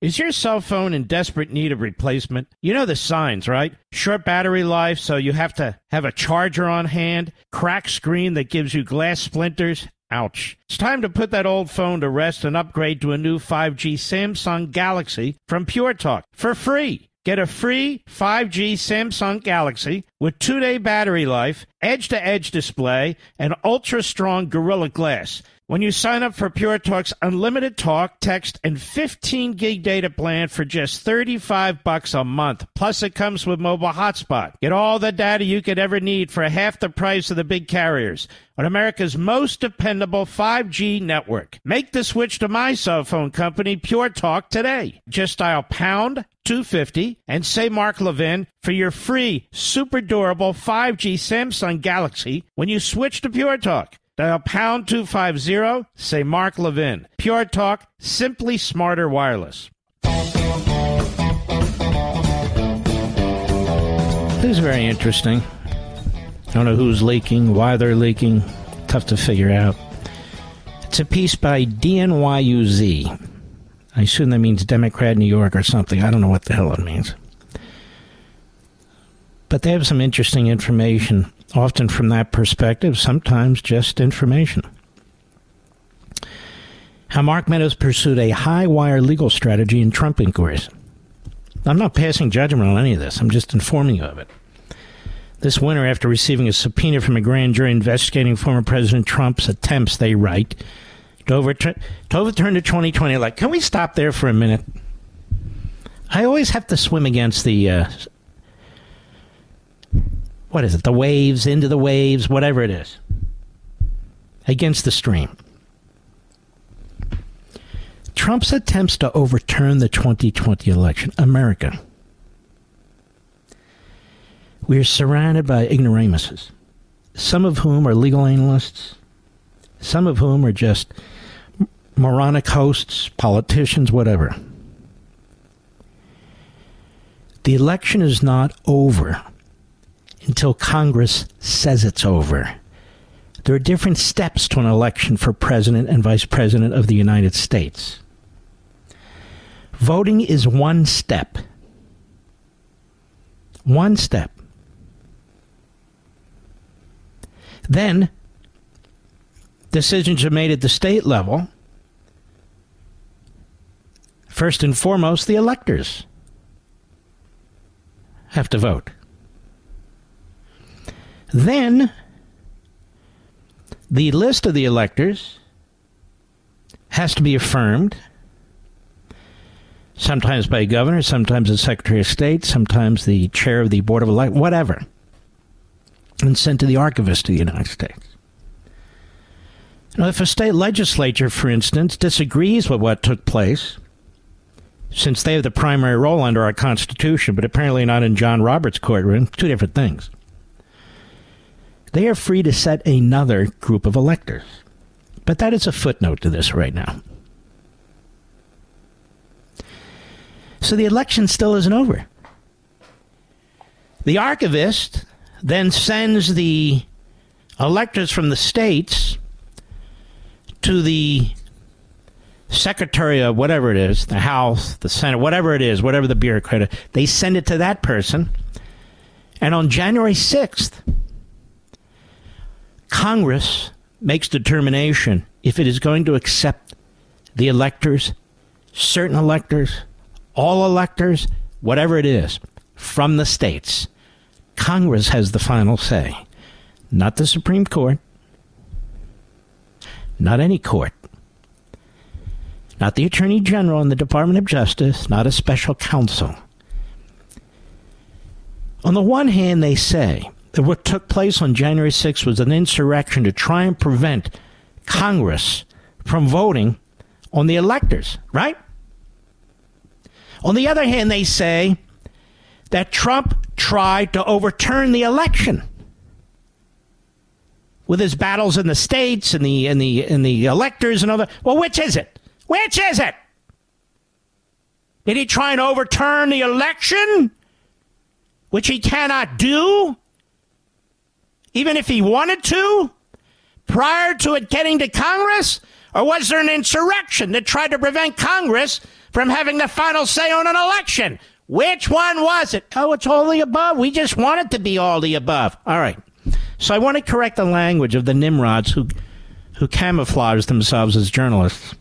Is your cell phone in desperate need of replacement? You know the signs, right? Short battery life, so you have to have a charger on hand. Cracked screen that gives you glass splinters. Ouch. It's time to put that old phone to rest and upgrade to a new five G Samsung Galaxy from Pure Talk for free. Get a free five G Samsung Galaxy with two-day battery life, edge-to-edge display, and ultra-strong Gorilla Glass. When you sign up for Pure Talk's unlimited talk, text, and fifteen gig data plan for just thirty-five bucks a month. Plus, it comes with mobile hotspot. Get all the data you could ever need for half the price of the big carriers on America's most dependable five G network. Make the switch to my cell phone company, Pure Talk, today. Just dial pound two fifty and say Mark Levin for your free, super durable five G Samsung Galaxy when you switch to Pure Talk. Dial pound two fifty, say Mark Levin. Pure Talk, simply smarter wireless. This is very interesting. I don't know who's leaking, why they're leaking. Tough to figure out. It's a piece by D N Y U Z. I assume that means Democrat New York or something. I don't know what the hell it means. But they have some interesting information, often from that perspective, sometimes just information. How Mark Meadows pursued a high-wire legal strategy in Trump inquiries. I'm not passing judgment on any of this. I'm just informing you of it. This winter, after receiving a subpoena from a grand jury investigating former President Trump's attempts, they write, to overturn, to overturn the twenty twenty elect. Can we stop there for a minute? I always have to swim against the... Uh, What is it? The waves, into the waves, whatever it is. Against the stream. Trump's attempts to overturn the twenty twenty election. America. We are surrounded by ignoramuses. Some of whom are legal analysts. Some of whom are just moronic hosts, politicians, whatever. The election is not over until Congress says it's over. There are different steps to an election for president and vice president of the United States. Voting is one step. One step. Then, decisions are made at the state level. First and foremost, the electors have to vote. Then, the list of the electors has to be affirmed, sometimes by a governor, sometimes the Secretary of State, sometimes the chair of the Board of Elections, whatever, and sent to the archivist of the United States. Now, if a state legislature, for instance, disagrees with what took place, since they have the primary role under our Constitution, but apparently not in John Roberts' courtroom, two different things. They are free to set another group of electors. But that is a footnote to this right now. So the election still isn't over. The archivist then sends the electors from the states to the secretary of whatever it is, the House, the Senate, whatever it is, whatever the bureaucrat is. They send it to that person. And on January sixth, Congress makes determination if it is going to accept the electors, certain electors, all electors, whatever it is, from the states. Congress has the final say, not the Supreme Court, not any court, not the Attorney General and the Department of Justice, not a special counsel. On the one hand, they say that what took place on January sixth was an insurrection to try and prevent Congress from voting on the electors, right? On the other hand, they say that Trump tried to overturn the election with his battles in the states and the and the and the electors and other. Well, which is it? Which is it? Did he try and overturn the election, which he cannot do, even if he wanted to, prior to it getting to Congress? Or was there an insurrection that tried to prevent Congress from having the final say on an election? Which one was it? Oh, it's all the above. We just want it to be all the above. All right. So I want to correct the language of the nimrods who who camouflage themselves as journalists,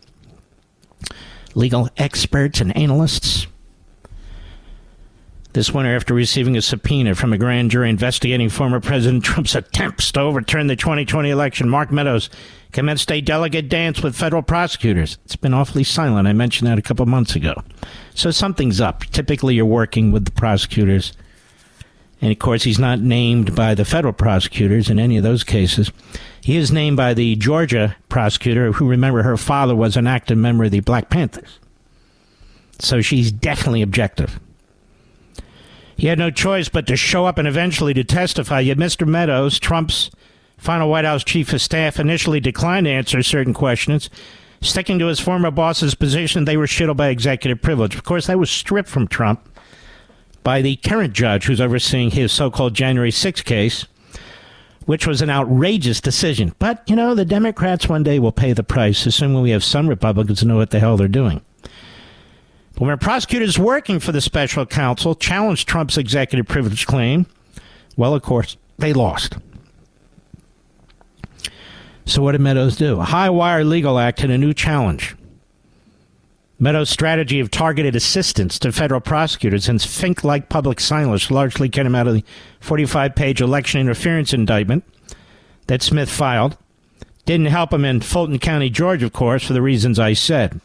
legal experts and analysts. This winter, after receiving a subpoena from a grand jury investigating former President Trump's attempts to overturn the twenty twenty election, Mark Meadows commenced a delicate dance with federal prosecutors. It's been awfully silent. I mentioned that a couple months ago. So something's up. Typically, you're working with the prosecutors. And, of course, he's not named by the federal prosecutors in any of those cases. He is named by the Georgia prosecutor, who, remember, her father was an active member of the Black Panthers. So she's definitely objective. He had no choice but to show up and eventually to testify. Yet Mister Meadows, Trump's final White House chief of staff, initially declined to answer certain questions, sticking to his former boss's position they were shielded by executive privilege. Of course, that was stripped from Trump by the current judge who's overseeing his so-called January sixth case, which was an outrageous decision. But, you know, the Democrats one day will pay the price, assuming we have some Republicans who know what the hell they're doing. When prosecutors working for the special counsel challenged Trump's executive privilege claim, well, of course, they lost. So what did Meadows do? A high-wire legal act and a new challenge. Meadows' strategy of targeted assistance to federal prosecutors and Fink-like public silence largely came out of the forty-five page election interference indictment that Smith filed. Didn't help him in Fulton County, Georgia, of course, for the reasons I said.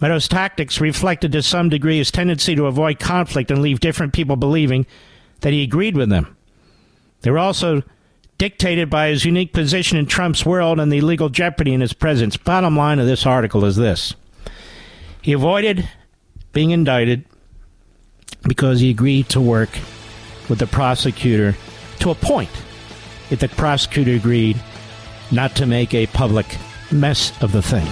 Meadows' tactics reflected to some degree his tendency to avoid conflict and leave different people believing that he agreed with them. They were also dictated by his unique position in Trump's world and the legal jeopardy in his presence. Bottom line of this article is this. He avoided being indicted because he agreed to work with the prosecutor to a point if the prosecutor agreed not to make a public mess of the thing.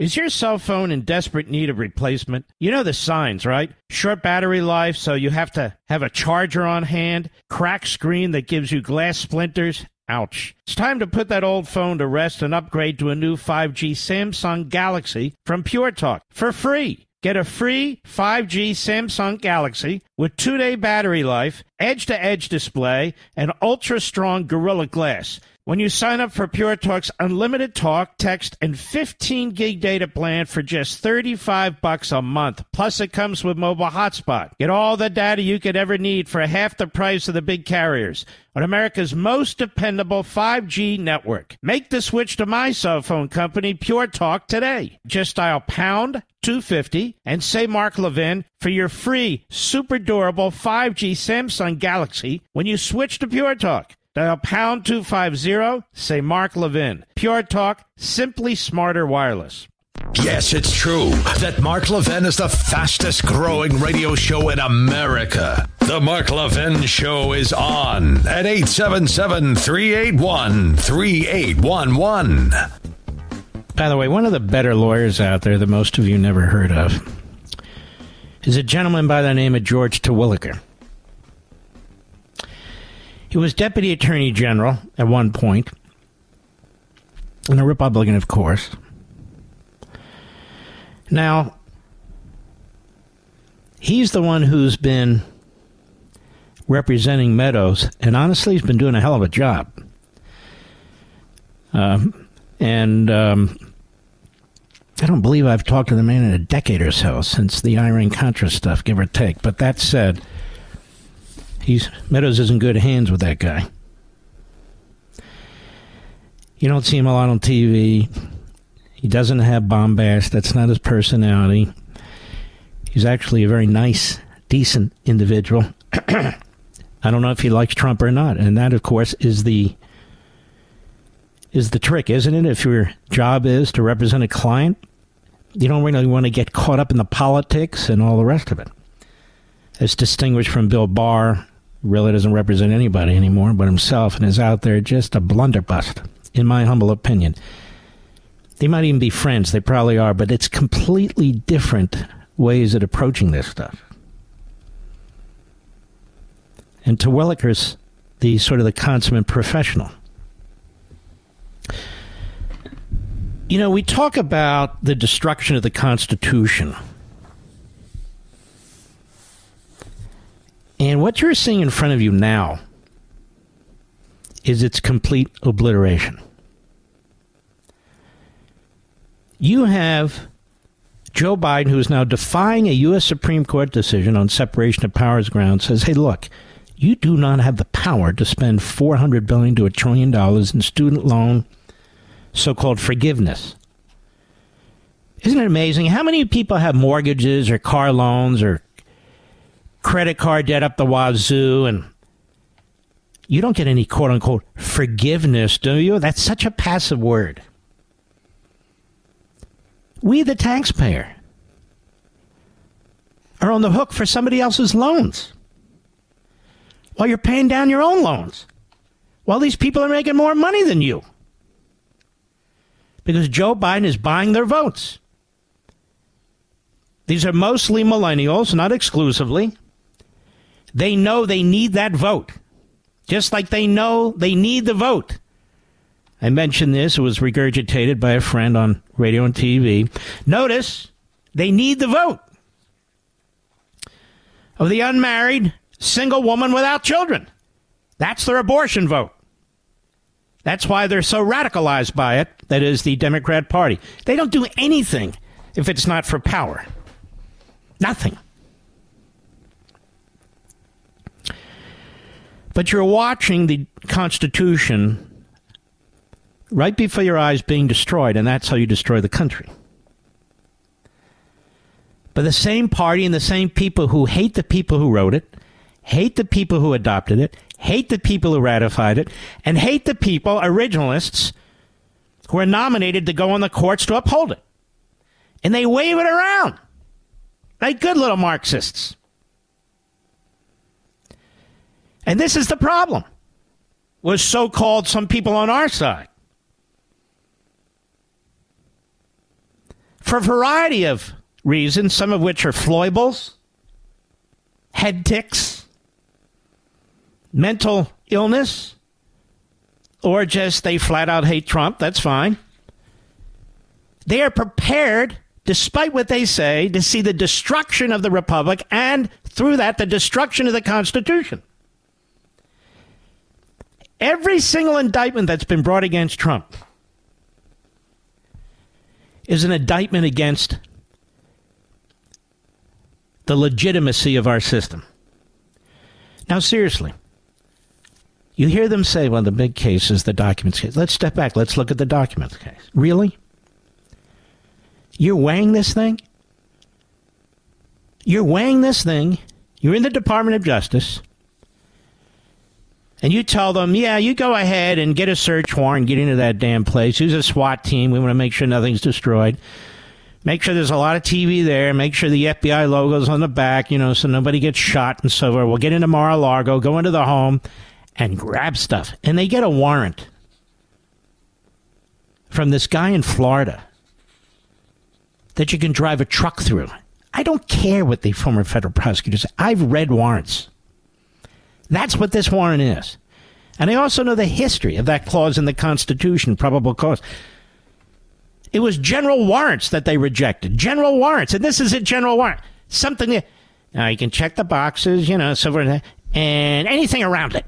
Is your cell phone in desperate need of replacement? You know the signs, right? Short battery life, so you have to have a charger on hand. Cracked screen that gives you glass splinters. Ouch. It's time to put that old phone to rest and upgrade to a new five G Samsung Galaxy from Pure Talk for free. Get a free five G Samsung Galaxy with two-day battery life, edge-to-edge display, and ultra-strong Gorilla Glass. When you sign up for Pure Talk's unlimited talk, text, and fifteen gig data plan for just thirty-five bucks a month. Plus, it comes with mobile hotspot. Get all the data you could ever need for half the price of the big carriers on America's most dependable five G network. Make the switch to my cell phone company, Pure Talk, today. Just dial pound two fifty and say Mark Levin for your free, super durable five G Samsung Galaxy when you switch to Pure Talk. Dial pound two fifty, say Mark Levin. Pure Talk, simply smarter wireless. Yes, it's true that Mark Levin is the fastest growing radio show in America. The Mark Levin Show is on at eight seven seven, three eight one, three eight one one. By the way, one of the better lawyers out there that most of you never heard of is a gentleman by the name of George Terwilliger. He was deputy attorney general at one point, and a Republican, of course. Now, he's the one who's been representing Meadows, and honestly, he's been doing a hell of a job. Um, and um, I don't believe I've talked to the man in a decade or so since the Iran-Contra stuff, give or take. But that said, he's Meadows is in good hands with that guy. You don't see him a lot on T V. He doesn't have bombast. That's not his personality. He's actually a very nice, decent individual. I don't know if he likes Trump or not. And that, of course, is the is the trick, isn't it? If your job is to represent a client, you don't really want to get caught up in the politics and all the rest of it. It's distinguished from Bill Barr, who really doesn't represent anybody anymore but himself, and is out there just a blunderbuss, in my humble opinion. They might even be friends. They probably are. But it's completely different ways of approaching this stuff. And Terwilliger's the sort of the consummate professional. You know, we talk about the destruction of the Constitution. And what you're seeing in front of you now is its complete obliteration. You have Joe Biden, who is now defying a U S Supreme Court decision on separation of powers grounds, says, hey, look, you do not have the power to spend four hundred billion dollars to a trillion dollars in student loan so-called forgiveness. Isn't it amazing? How many people have mortgages or car loans or credit card debt up the wazoo, and you don't get any quote-unquote forgiveness, do you? That's such a passive word. We, the taxpayer, are on the hook for somebody else's loans while you're paying down your own loans, while these people are making more money than you because Joe Biden is buying their votes. These are mostly millennials, not exclusively. They know they need that vote, just like they know they need the vote. I mentioned this. It was regurgitated by a friend on radio and T V. Notice, they need the vote of the unmarried, single woman without children. That's their abortion vote. That's why they're so radicalized by it. That is the Democrat Party. They don't do anything if it's not for power. Nothing. But you're watching the Constitution right before your eyes being destroyed, and that's how you destroy the country. But the same party and the same people who hate the people who wrote it, hate the people who adopted it, hate the people who ratified it, and hate the people, originalists, who are nominated to go on the courts to uphold it. And they wave it around like good little Marxists. And this is the problem with so-called some people on our side. For a variety of reasons, some of which are foibles, head tics, mental illness, or just they flat out hate Trump, that's fine. They are prepared, despite what they say, to see the destruction of the republic and, through that, the destruction of the Constitution. Every single indictment that's been brought against Trump is an indictment against the legitimacy of our system. Now, seriously, you hear them say, well, the big case is the documents case. Let's step back. Let's look at the documents case. Really? You're weighing this thing? You're weighing this thing. You're in the Department of Justice. And you tell them, yeah, you go ahead and get a search warrant, get into that damn place. Use a SWAT team. We want to make sure nothing's destroyed. Make sure there's a lot of T V there. Make sure the F B I logo's on the back, you know, so nobody gets shot and so forth. We'll get into Mar-a-Lago, go into the home, and grab stuff. And they get a warrant from this guy in Florida that you can drive a truck through. I don't care what the former federal prosecutors say. I've read warrants. That's what this warrant is. And I also know the history of that clause in the Constitution, probable cause. It was general warrants that they rejected. General warrants. And this is a general warrant. Something that, now you can check the boxes, you know, so forth. and anything around it.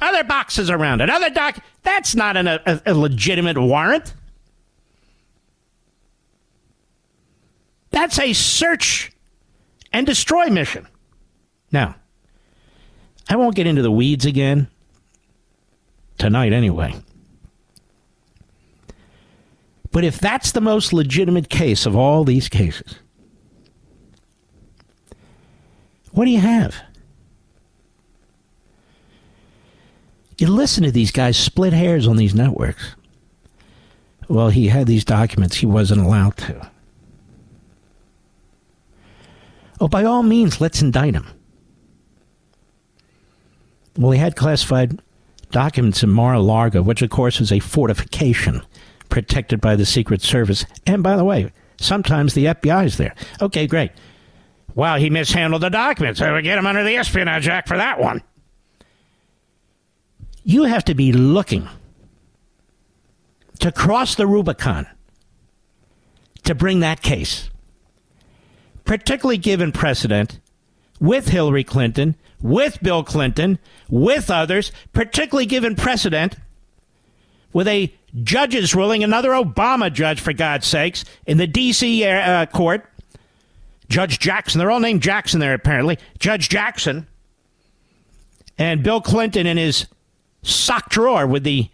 Other boxes around it. Other doc. That's not an, a, a legitimate warrant. That's a search and destroy mission. Now, I won't get into the weeds again. Tonight, anyway. But if that's the most legitimate case of all these cases, what do you have? You listen to these guys split hairs on these networks. Well, he had these documents. He wasn't allowed to. Oh, by all means, let's indict him. Well, he had classified documents in Mar-a-Lago, which, of course, is a fortification protected by the Secret Service. And by the way, sometimes the F B I is there. Okay, great. Well, he mishandled the documents. I would get him under the Espionage Act for that one. You have to be looking to cross the Rubicon to bring that case, particularly given precedent with Hillary Clinton, with Bill Clinton, with others, particularly given precedent with a judge's ruling, another Obama judge, for God's sakes, in the D C uh, court, Judge Jackson. They're all named Jackson there, apparently. Judge Jackson and Bill Clinton in his sock drawer with the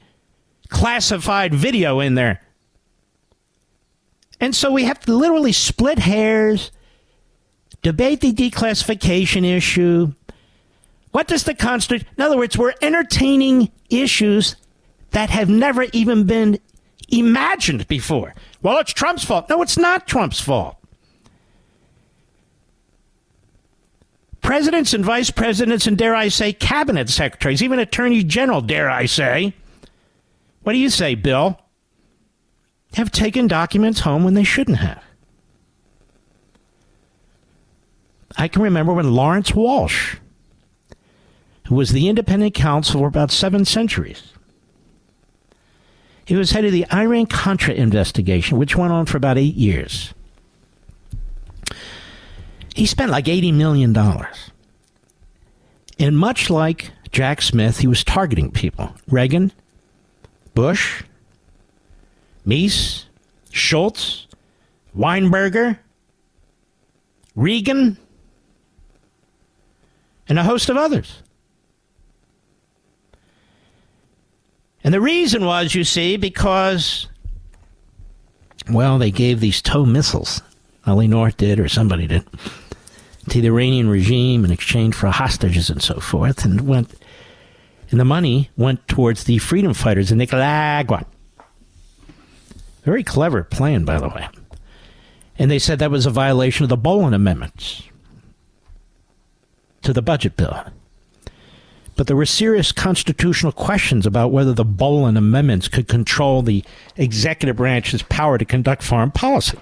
classified video in there. And so we have to literally split hairs, debate the declassification issue. What does the Constitution... In other words, we're entertaining issues that have never even been imagined before. Well, it's Trump's fault. No, it's not Trump's fault. Presidents and vice presidents and, dare I say, cabinet secretaries, even attorney general, dare I say. What do you say, Bill? Have taken documents home when they shouldn't have. I can remember when Lawrence Walsh, who was the independent counsel for about seven centuries, he was head of the Iran-Contra investigation, which went on for about eight years. He spent like eighty million dollars. And much like Jack Smith, he was targeting people. Reagan, Bush, Meese, Schultz, Weinberger, Reagan, and a host of others. And the reason was, you see, because, well, they gave these tow missiles. Ali North did, or somebody did, to the Iranian regime in exchange for hostages and so forth, and went, and the money went towards the freedom fighters in Nicaragua. Very clever plan, by the way. And they said that was a violation of the Boland Amendments to the budget bill. But there were serious constitutional questions about whether the Boland Amendments could control the executive branch's power to conduct foreign policy.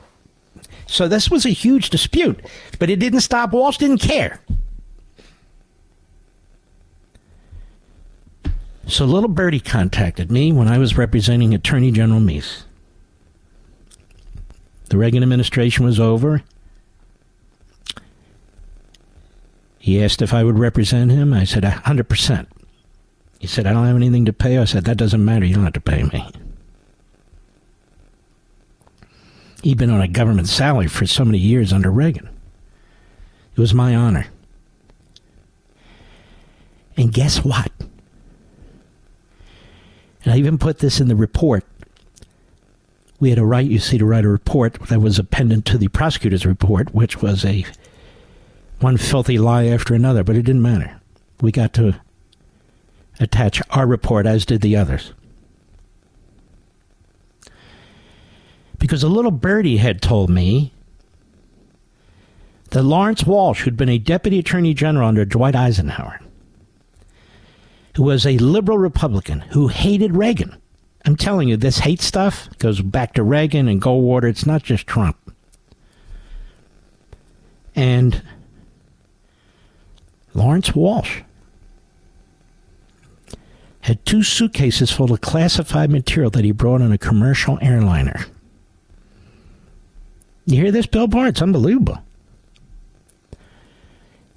So this was a huge dispute, but it didn't stop. Walsh didn't care. So Little Birdie contacted me when I was representing Attorney General Meese. The Reagan administration was over. He asked if I would represent him. I said, one hundred percent. He said, I don't have anything to pay. I said, that doesn't matter. You don't have to pay me. He'd been on a government salary for so many years under Reagan. It was my honor. And guess what? And I even put this in the report. We had a right, you see, to write a report that was appended to the prosecutor's report, which was a one filthy lie after another, but it didn't matter. We got to attach our report, as did the others. Because a little birdie had told me that Lawrence Walsh, who'd been a deputy attorney general under Dwight Eisenhower, who was a liberal Republican who hated Reagan. I'm telling you, this hate stuff goes back to Reagan and Goldwater. It's not just Trump. And Lawrence Walsh had two suitcases full of classified material that he brought on a commercial airliner. You hear this, Bill Barr? It's unbelievable.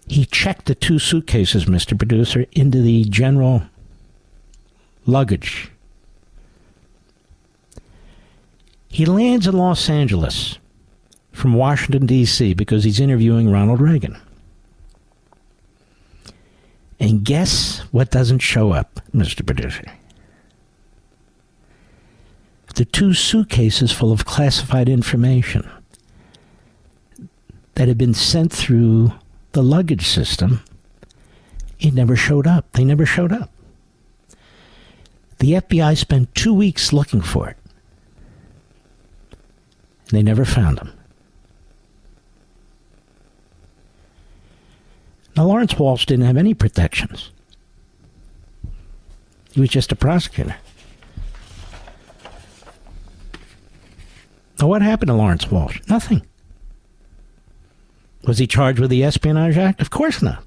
He checked the two suitcases, Mister Producer, into the general luggage. He lands in Los Angeles from Washington, D C, because he's interviewing Ronald Reagan. And guess what doesn't show up, Mister Producer? The two suitcases full of classified information that had been sent through the luggage system. It never showed up. They never showed up. The F B I spent two weeks looking for it. They never found them. Now, Lawrence Walsh didn't have any protections. He was just a prosecutor. Now, what happened to Lawrence Walsh? Nothing. Was he charged with the Espionage Act? Of course not.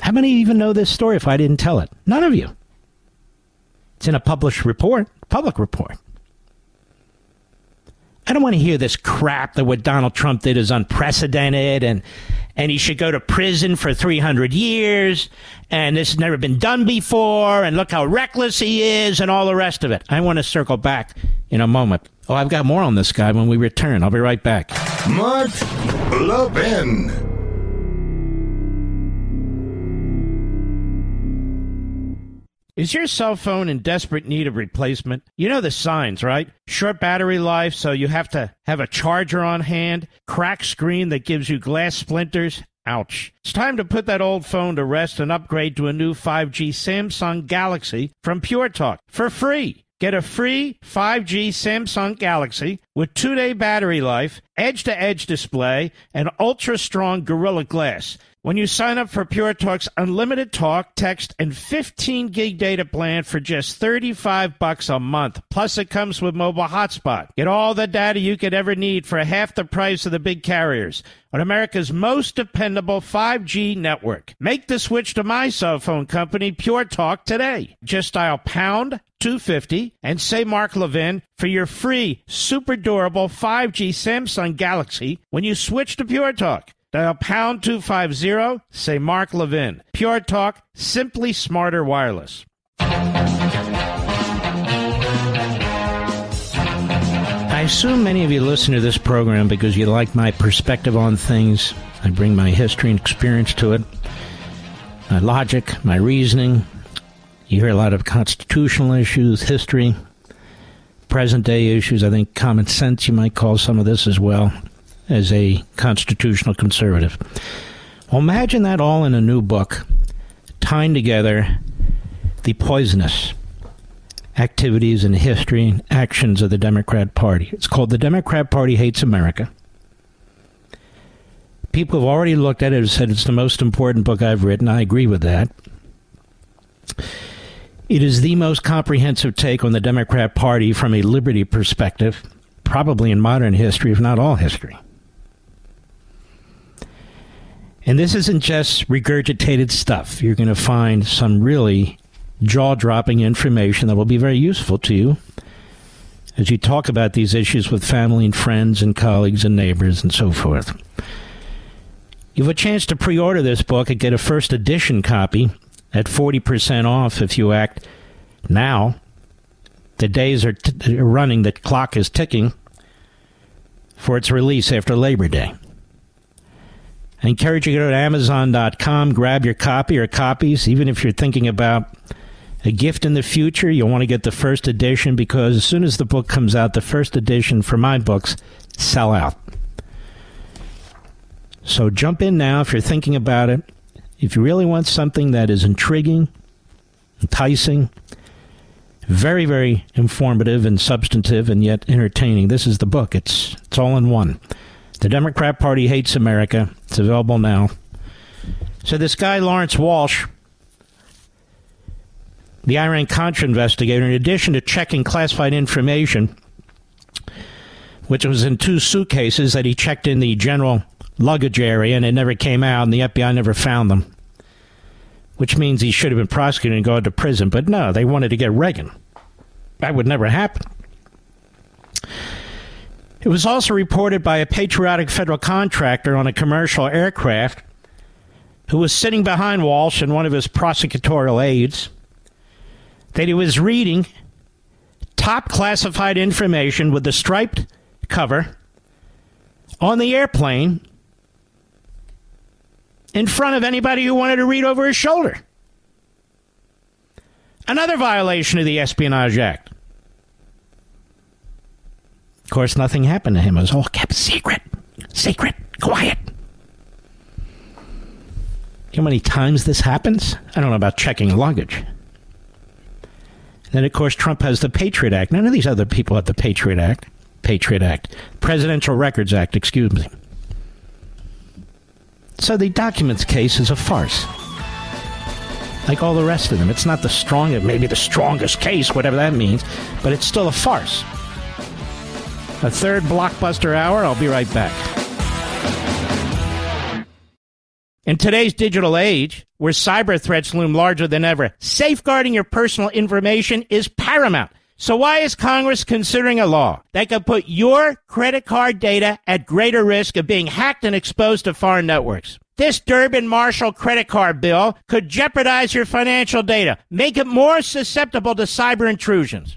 How many even know this story if I didn't tell it? None of you. It's in a published report, public report. I don't want to hear this crap that what Donald Trump did is unprecedented and and he should go to prison for three hundred years and this has never been done before and look how reckless he is and all the rest of it. I want to circle back in a moment. Oh, I've got more on this guy when we return. I'll be right back. Mark Levin. Is your cell phone in desperate need of replacement? You know the signs, right? Short battery life, so you have to have a charger on hand. Cracked screen that gives you glass splinters. Ouch. It's time to put that old phone to rest and upgrade to a new five G Samsung Galaxy from Pure Talk for free. Get a free five G Samsung Galaxy with two-day battery life, edge-to-edge display, and ultra-strong Gorilla Glass. When you sign up for Pure Talk's unlimited talk, text, and fifteen gig data plan for just thirty-five bucks a month. Plus, it comes with mobile hotspot. Get all the data you could ever need for half the price of the big carriers on America's most dependable five G network. Make the switch to my cell phone company, Pure Talk, today. Just dial pound two fifty and say Mark Levin for your free, super durable five G Samsung Galaxy when you switch to Pure Talk. Dial pound two fifty, say Mark Levin. Pure Talk, simply smarter wireless. I assume many of you listen to this program because you like my perspective on things. I bring my history and experience to it, my logic, my reasoning. You hear a lot of constitutional issues, history, present-day issues. I think common sense, you might call some of this as well. As a constitutional conservative. Well, imagine that all in a new book, tying together the poisonous activities and history and actions of the Democrat Party. It's called The Democrat Party Hates America. People have already looked at it and said it's the most important book I've written. I agree with that. It is the most comprehensive take on the Democrat Party from a liberty perspective, probably in modern history, if not all history. And this isn't just regurgitated stuff. You're going to find some really jaw-dropping information that will be very useful to you as you talk about these issues with family and friends and colleagues and neighbors and so forth. You have a chance to pre-order this book and get a first edition copy at forty percent off if you act now. The days are t- running, the clock is ticking for its release after Labor Day. I encourage you to go to Amazon dot com, grab your copy or copies. Even if you're thinking about a gift in the future, you'll want to get the first edition because as soon as the book comes out, the first edition for my books sell out. So jump in now if you're thinking about it. If you really want something that is intriguing, enticing, very, very informative and substantive and yet entertaining. This is the book. It's it's all in one. The Democrat Party Hates America. It's available now. So this guy, Lawrence Walsh, the Iran-Contra investigator, in addition to checking classified information, which was in two suitcases that he checked in the general luggage area and it never came out and the F B I never found them. Which means he should have been prosecuted and gone to prison. But no, they wanted to get Reagan. That would never happen. It was also reported by a patriotic federal contractor on a commercial aircraft who was sitting behind Walsh and one of his prosecutorial aides that he was reading top classified information with the striped cover on the airplane in front of anybody who wanted to read over his shoulder. Another violation of the Espionage Act. Of course, nothing happened to him. It was all kept secret, secret, quiet. You know how many times this happens? I don't know about checking luggage. And then, of course, Trump has the Patriot Act. None of these other people have the Patriot Act. Patriot Act. Presidential Records Act, excuse me. So the documents case is a farce. Like all the rest of them. It's not the strongest, maybe the strongest case, whatever that means, but it's still a farce. A third blockbuster hour. I'll be right back. In today's digital age, where cyber threats loom larger than ever, safeguarding your personal information is paramount. So why is Congress considering a law that could put your credit card data at greater risk of being hacked and exposed to foreign networks? This Durbin Marshall credit card bill could jeopardize your financial data, make it more susceptible to cyber intrusions.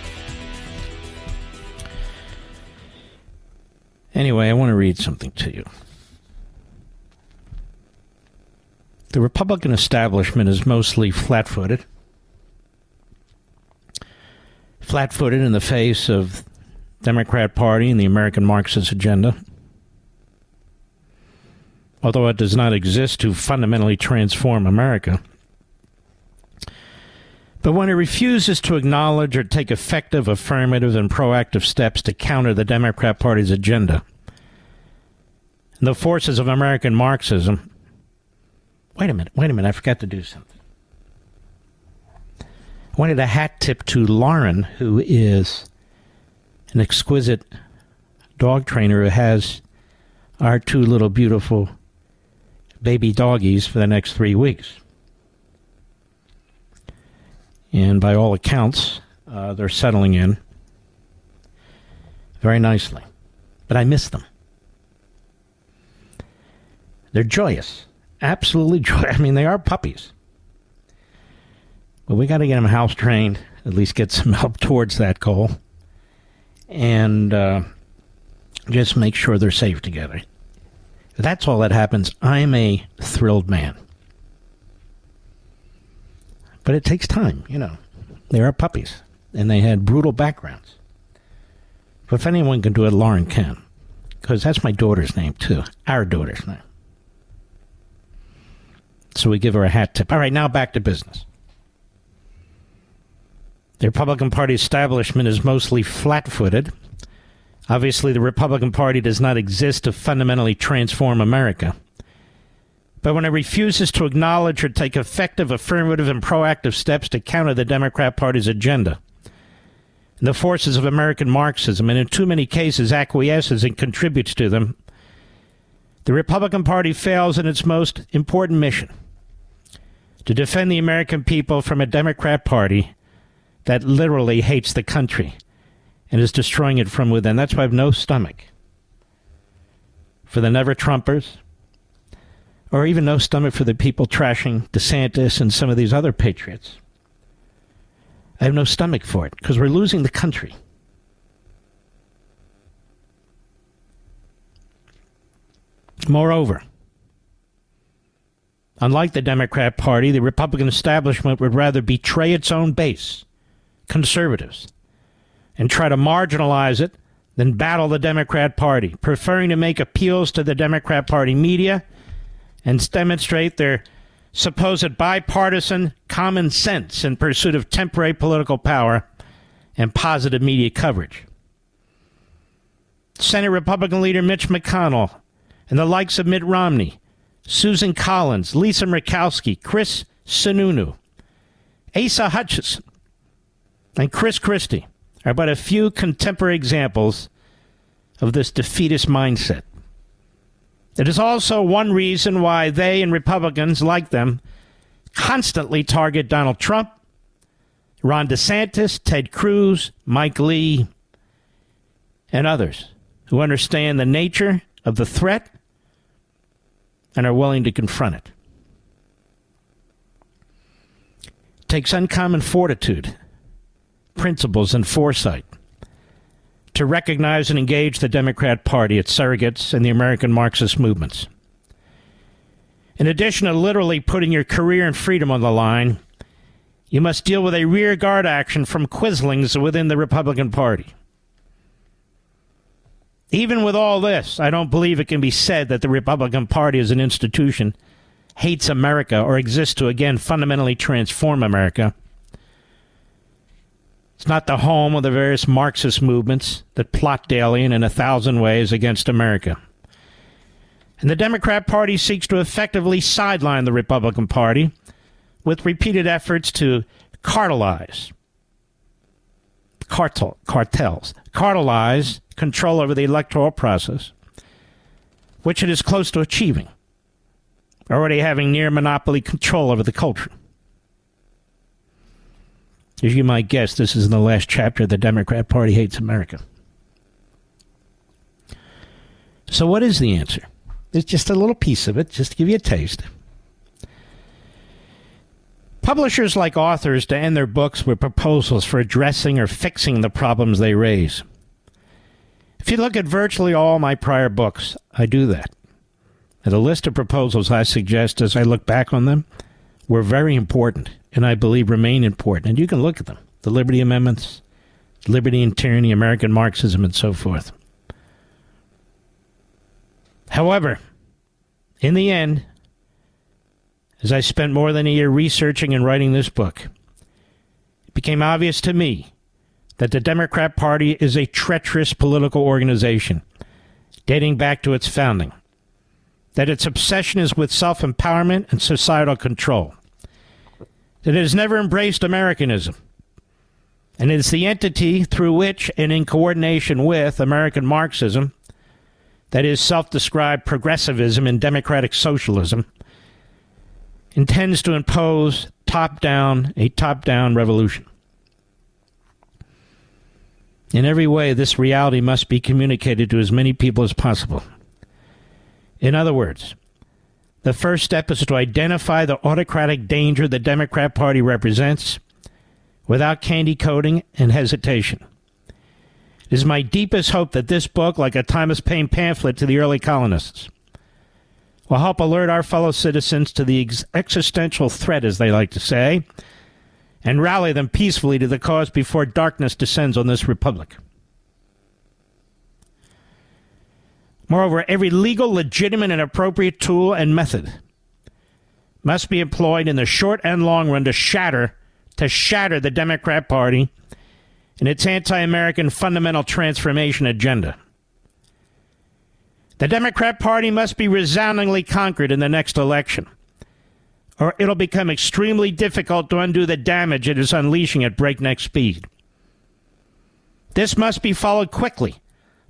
Anyway, I want to read something to you. The Republican establishment is mostly flat-footed. Flat-footed in the face of the Democrat Party and the American Marxist agenda. Although it does not exist to fundamentally transform America. But when it refuses to acknowledge or take effective, affirmative, and proactive steps to counter the Democrat Party's agenda, the forces of American Marxism... Wait a minute, wait a minute, I forgot to do something. I wanted a hat tip to Lauren, who is an exquisite dog trainer who has our two little beautiful baby doggies for the next three weeks. And by all accounts, uh, they're settling in very nicely. But I miss them. They're joyous. Absolutely joyous. I mean, they are puppies. But we got to get them house trained, at least get some help towards that goal. And uh, just make sure they're safe together. If that's all that happens, I'm a thrilled man. But it takes time, you know. They are puppies, and they had brutal backgrounds. But if anyone can do it, Lauren can. Because that's my daughter's name, too. Our daughter's name. So we give her a hat tip. All right, now back to business. The Republican Party establishment is mostly flat-footed. Obviously, the Republican Party does not exist to fundamentally transform America. But when it refuses to acknowledge or take effective, affirmative, and proactive steps to counter the Democrat Party's agenda, the forces of American Marxism, and in too many cases acquiesces and contributes to them, the Republican Party fails in its most important mission, to defend the American people from a Democrat Party that literally hates the country and is destroying it from within. That's why I have no stomach for the never-Trumpers, or even no stomach for the people trashing DeSantis and some of these other patriots. I have no stomach for it, because we're losing the country. Moreover, unlike the Democrat Party, the Republican establishment would rather betray its own base, conservatives, and try to marginalize it than battle the Democrat Party, preferring to make appeals to the Democrat Party media and demonstrate their supposed bipartisan common sense in pursuit of temporary political power and positive media coverage. Senate Republican leader Mitch McConnell and the likes of Mitt Romney, Susan Collins, Lisa Murkowski, Chris Sununu, Asa Hutchinson, and Chris Christie are but a few contemporary examples of this defeatist mindset. It is also one reason why they and Republicans like them constantly target Donald Trump, Ron DeSantis, Ted Cruz, Mike Lee, and others who understand the nature of the threat and are willing to confront it. It takes uncommon fortitude, principles, and foresight to recognize and engage the Democrat Party, its surrogates, and the American Marxist movements. In addition to literally putting your career and freedom on the line, you must deal with a rearguard action from quislings within the Republican Party. Even with all this, I don't believe it can be said that the Republican Party as an institution hates America or exists to, again, fundamentally transform America. It's not the home of the various Marxist movements that plot daily and in a thousand ways against America. And the Democrat Party seeks to effectively sideline the Republican Party with repeated efforts to cartelize, cartel, cartels, cartelize control over the electoral process, which it is close to achieving, already having near monopoly control over the culture. As you might guess, this is in the last chapter of The Democrat Party Hates America. So what is the answer? It's just a little piece of it, just to give you a taste. Publishers like authors to end their books with proposals for addressing or fixing the problems they raise. If you look at virtually all my prior books, I do that. And the list of proposals I suggest as I look back on them were very important, and I believe remain important. And you can look at them. The Liberty Amendments, Liberty and Tyranny, American Marxism, and so forth. However, in the end, as I spent more than a year researching and writing this book, it became obvious to me that the Democrat Party is a treacherous political organization dating back to its founding, that its obsession is with self-empowerment and societal control, that it has never embraced Americanism, and it is the entity through which, and in coordination with, American Marxism, that is self-described progressivism and democratic socialism, intends to impose top-down, a top-down revolution. In every way, this reality must be communicated to as many people as possible. In other words, the first step is to identify the autocratic danger the Democrat Party represents without candy coating and hesitation. It is my deepest hope that this book, like a Thomas Paine pamphlet to the early colonists, will help alert our fellow citizens to the ex- existential threat, as they like to say, and rally them peacefully to the cause before darkness descends on this republic. Moreover, every legal, legitimate, and appropriate tool and method must be employed in the short and long run to shatter, to shatter the Democrat Party and its anti-American fundamental transformation agenda. The Democrat Party must be resoundingly conquered in the next election, or it'll become extremely difficult to undo the damage it is unleashing at breakneck speed. This must be followed quickly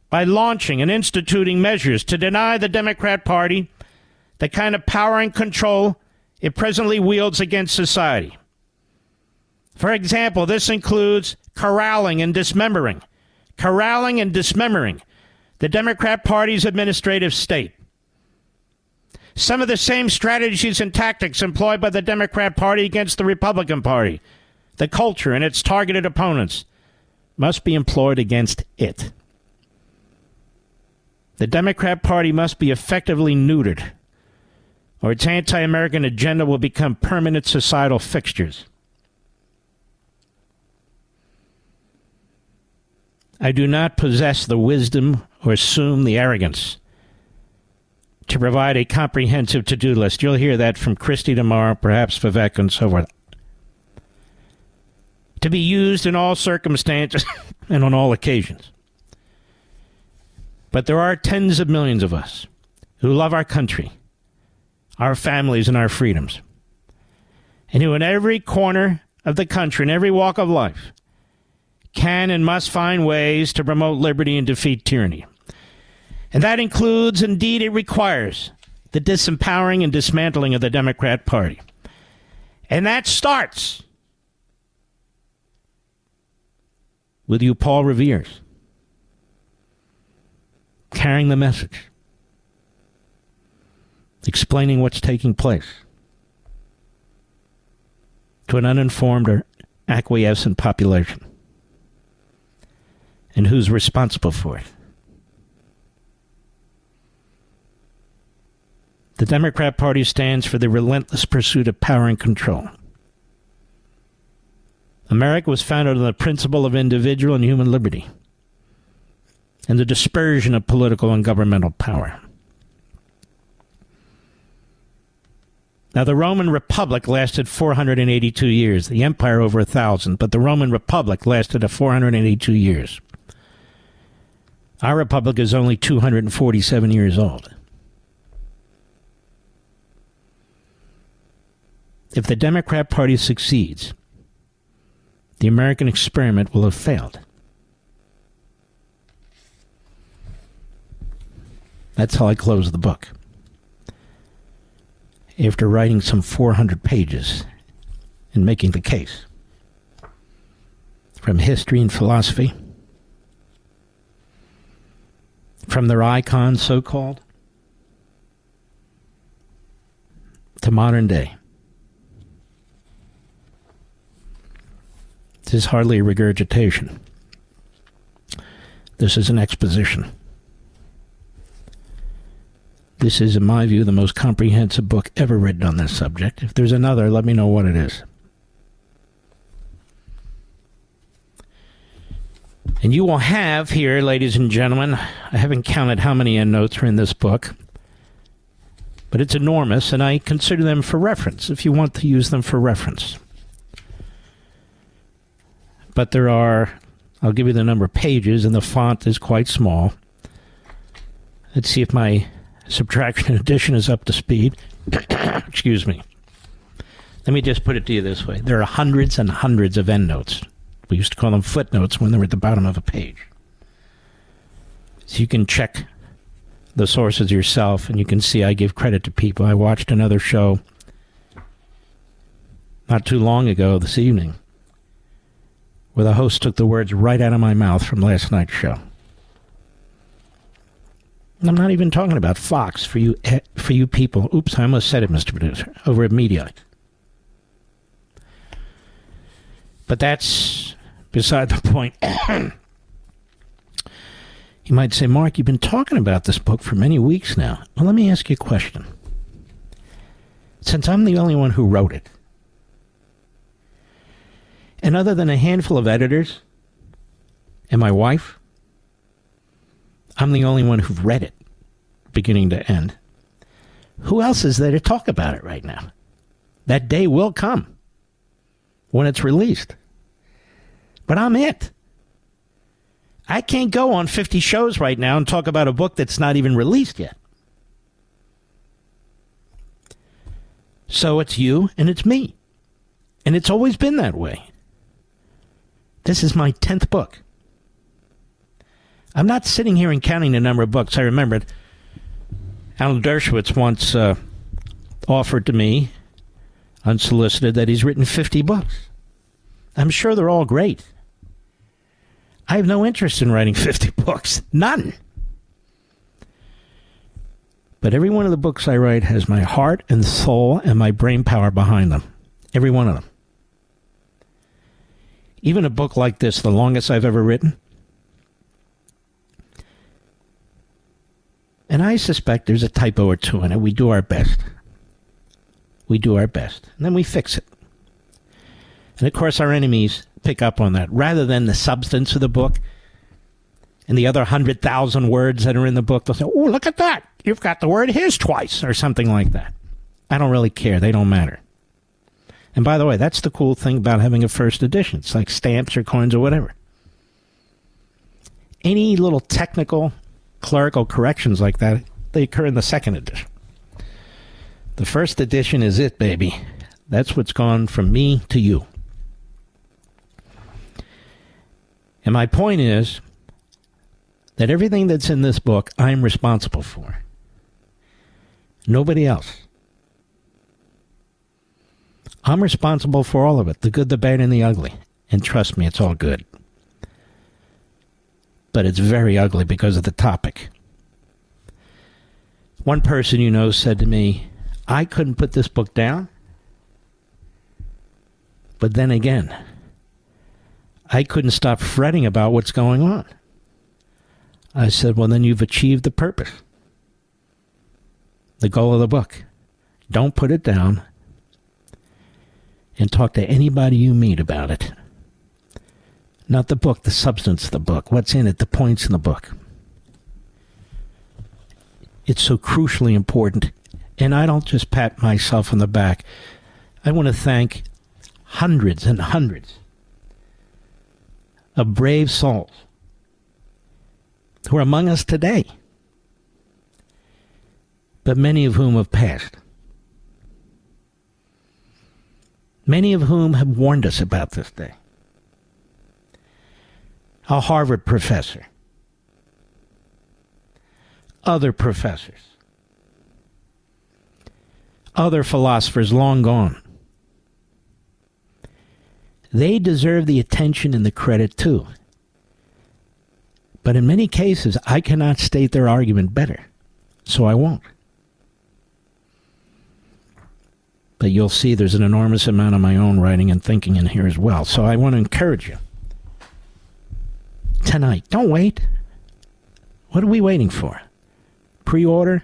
by launching and instituting measures to deny the Democrat Party the kind of power and control it presently wields against society. For example, this includes corralling and dismembering, corralling and dismembering the Democrat Party's administrative state. Some of the same strategies and tactics employed by the Democrat Party against the Republican Party, the culture and its targeted opponents, must be employed against it. The Democrat Party must be effectively neutered, or its anti-American agenda will become permanent societal fixtures. I do not possess the wisdom or assume the arrogance to provide a comprehensive to-do list. You'll hear that from Christie tomorrow, perhaps Vivek and so forth. To be used in all circumstances and on all occasions. But there are tens of millions of us who love our country, our families, and our freedoms, and who in every corner of the country, in every walk of life, can and must find ways to promote liberty and defeat tyranny. And that includes, indeed it requires, the disempowering and dismantling of the Democrat Party. And that starts with you, Paul Revere's, carrying the message, explaining what's taking place to an uninformed or acquiescent population, and who's responsible for it. The Democrat Party stands for the relentless pursuit of power and control. America was founded on the principle of individual and human liberty and the dispersion of political and governmental power. Now, the Roman Republic lasted four hundred eighty-two years, the empire over a thousand, but the Roman Republic lasted four hundred eighty-two years. Our republic is only two hundred forty-seven years old. If the Democrat Party succeeds, the American experiment will have failed. That's how I close the book, after writing some four hundred pages and making the case from history and philosophy, from their icons, so-called, to modern day. This is hardly a regurgitation. This is an exposition. This is, in my view, the most comprehensive book ever written on this subject. If there's another, let me know what it is. And you will have here, ladies and gentlemen, I haven't counted how many endnotes are in this book, but it's enormous, and I consider them for reference, if you want to use them for reference. But there are, I'll give you the number of pages, and the font is quite small. Let's see if my subtraction and addition is up to speed. Excuse me. Let me just put it to you this way. There are hundreds and hundreds of endnotes. We used to call them footnotes when they were at the bottom of a page. So you can check the sources yourself, and you can see I give credit to people. I watched another show not too long ago this evening where the host took the words right out of my mouth from last night's show. I'm not even talking about Fox for you for you people. Oops, I almost said it, Mister Producer, over at Mediaite. But that's beside the point. You might say, Mark, you've been talking about this book for many weeks now. Well, let me ask you a question. Since I'm the only one who wrote it, and other than a handful of editors and my wife, I'm the only one who've read it, beginning to end. Who else is there to talk about it right now? That day will come when it's released. But I'm it. I can't go on fifty shows right now and talk about a book that's not even released yet. So it's you and it's me. And it's always been that way. This is my tenth book. I'm not sitting here and counting the number of books. I remembered Alan Dershowitz once uh, offered to me, unsolicited, that he's written fifty books. I'm sure they're all great. I have no interest in writing fifty books. None. But every one of the books I write has my heart and soul and my brain power behind them. Every one of them. Even a book like this, the longest I've ever written. And I suspect there's a typo or two in it. We do our best. We do our best. And then we fix it. And of course our enemies pick up on that. Rather than the substance of the book and the other one hundred thousand words that are in the book, they'll say, oh, look at that. You've got the word his twice or something like that. I don't really care. They don't matter. And by the way, that's the cool thing about having a first edition. It's like stamps or coins or whatever. Any little technical, clerical corrections like that, they occur in the second edition. The first edition is it, baby. That's what's gone from me to you. And my point is that everything that's in this book, I'm responsible for. Nobody else. I'm responsible for all of it, the good, the bad, and the ugly. And trust me, it's all good. But it's very ugly because of the topic. One person you know said to me, I couldn't put this book down. But then again, I couldn't stop fretting about what's going on. I said, well, then you've achieved the purpose. The goal of the book. Don't put it down. And talk to anybody you meet about it. Not the book, the substance of the book, what's in it, the points in the book. It's so crucially important. And I don't just pat myself on the back. I want to thank hundreds and hundreds of brave souls who are among us today, but many of whom have passed. Many of whom have warned us about this day. A Harvard professor. Other professors. Other philosophers long gone. They deserve the attention and the credit too. But in many cases, I cannot state their argument better. So I won't. But you'll see there's an enormous amount of my own writing and thinking in here as well. So I want to encourage you. Tonight, don't wait. What are we waiting for? Pre-order.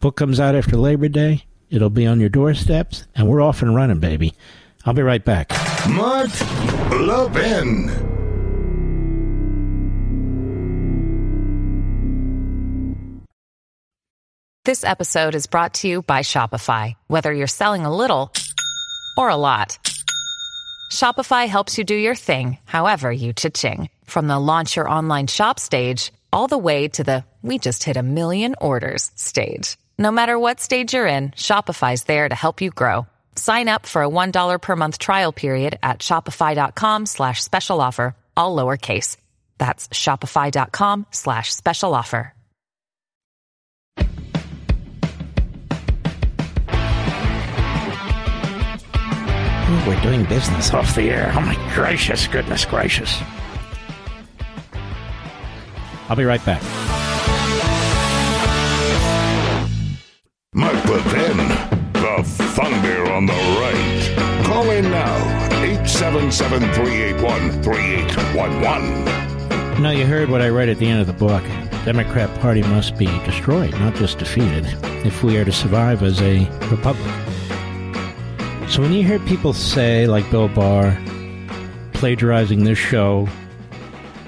Book comes out after Labor Day. It'll be on your doorsteps. And we're off and running, baby. I'll be right back. Mark Levin. This episode is brought to you by Shopify. Whether you're selling a little or a lot, Shopify helps you do your thing, however you cha-ching. From the launch your online shop stage, all the way to the we just hit a million orders stage. No matter what stage you're in, Shopify's there to help you grow. Sign up for a one dollar per month trial period at shopify.com slash special offer, all lowercase. That's shopify.com slash special offer. We're doing business off the air. Oh, my gracious, goodness gracious. I'll be right back. Mark Levin, the thunder on the right. Call in now, eight seven seven, three eight one, three eight one one. Now, you heard what I read at the end of the book. Democrat Party must be destroyed, not just defeated, if we are to survive as a republic. So when you hear people say, like Bill Barr, plagiarizing this show,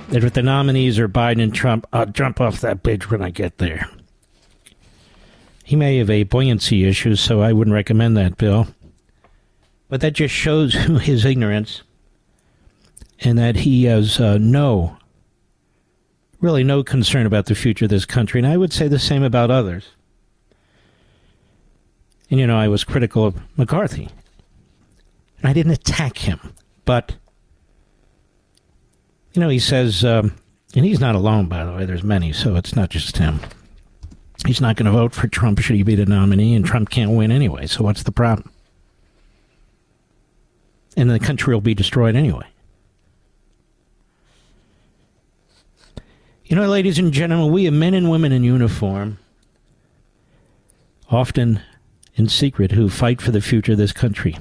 that if the nominees are Biden and Trump, I'll jump off that bridge when I get there. He may have a buoyancy issue, so I wouldn't recommend that, Bill. But that just shows his ignorance and that he has uh, no, really no concern about the future of this country. And I would say the same about others. And, you know, I was critical of McCarthy. And I didn't attack him, but, you know, he says, um, and he's not alone, by the way, there's many, so it's not just him. He's not going to vote for Trump should he be the nominee, and Trump can't win anyway, so what's the problem? And the country will be destroyed anyway. You know, ladies and gentlemen, we are men and women in uniform often in secret, who fight for the future of this country.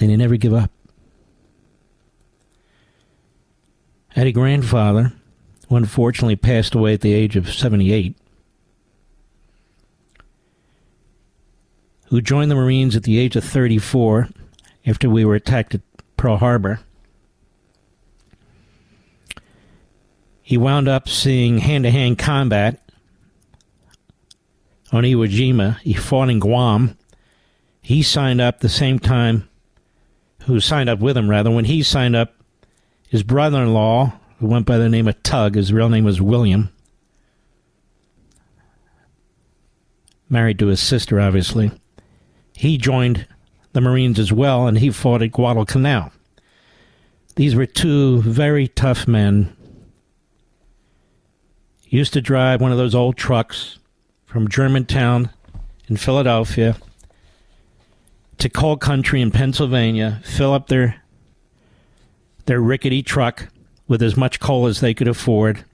And they never give up. I had a grandfather who unfortunately passed away at the age of seventy-eight, who joined the Marines at the age of thirty-four after we were attacked at Pearl Harbor. He wound up seeing hand-to-hand combat on Iwo Jima. He fought in Guam. He signed up the same time, who signed up with him, rather. When he signed up, his brother-in-law, who went by the name of Tug, his real name was William, married to his sister, obviously, he joined the Marines as well, and he fought at Guadalcanal. These were two very tough men. Used to drive one of those old trucks from Germantown in Philadelphia to coal country in Pennsylvania, fill up their their rickety truck with as much coal as they could afford,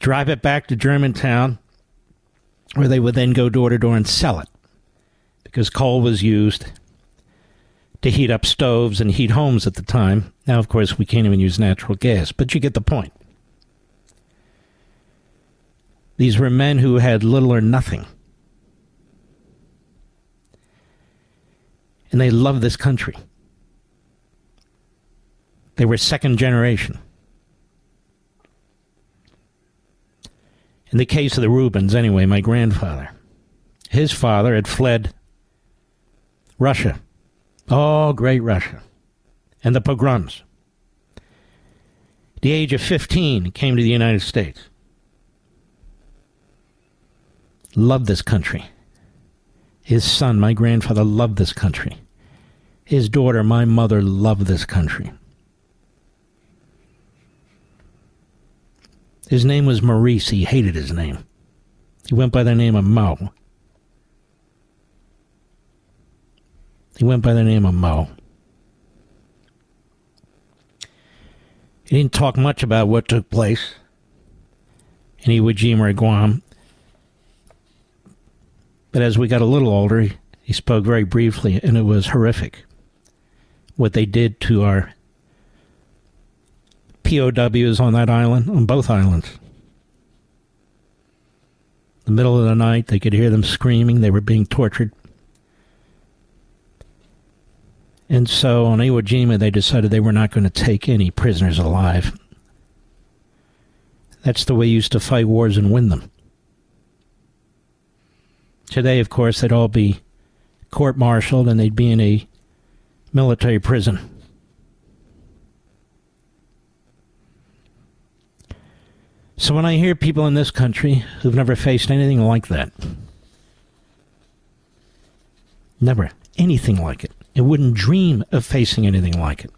drive it back to Germantown, where they would then go door-to-door and sell it, because coal was used to heat up stoves and heat homes at the time. Now, of course, we can't even use natural gas, but you get the point. These were men who had little or nothing. And they loved this country. They were second generation. In the case of the Rubens, anyway, my grandfather, his father had fled Russia. Oh, great Russia. And the pogroms. At the age of fifteen, he came to the United States. Loved this country. His son, my grandfather, loved this country. His daughter, my mother, loved this country. His name was Maurice. He hated his name. He went by the name of Mao. He went by the name of Mao. He didn't talk much about what took place in Iwo Jima or Guam. But as we got a little older, he, he spoke very briefly, and it was horrific what they did to our P O Ws on that island, on both islands. In the middle of the night, they could hear them screaming. They were being tortured. And so on Iwo Jima, they decided they were not going to take any prisoners alive. That's the way you used to fight wars and win them. Today, of course, they'd all be court-martialed and they'd be in a military prison. So when I hear people in this country who've never faced anything like that, never anything like it, and wouldn't dream of facing anything like it.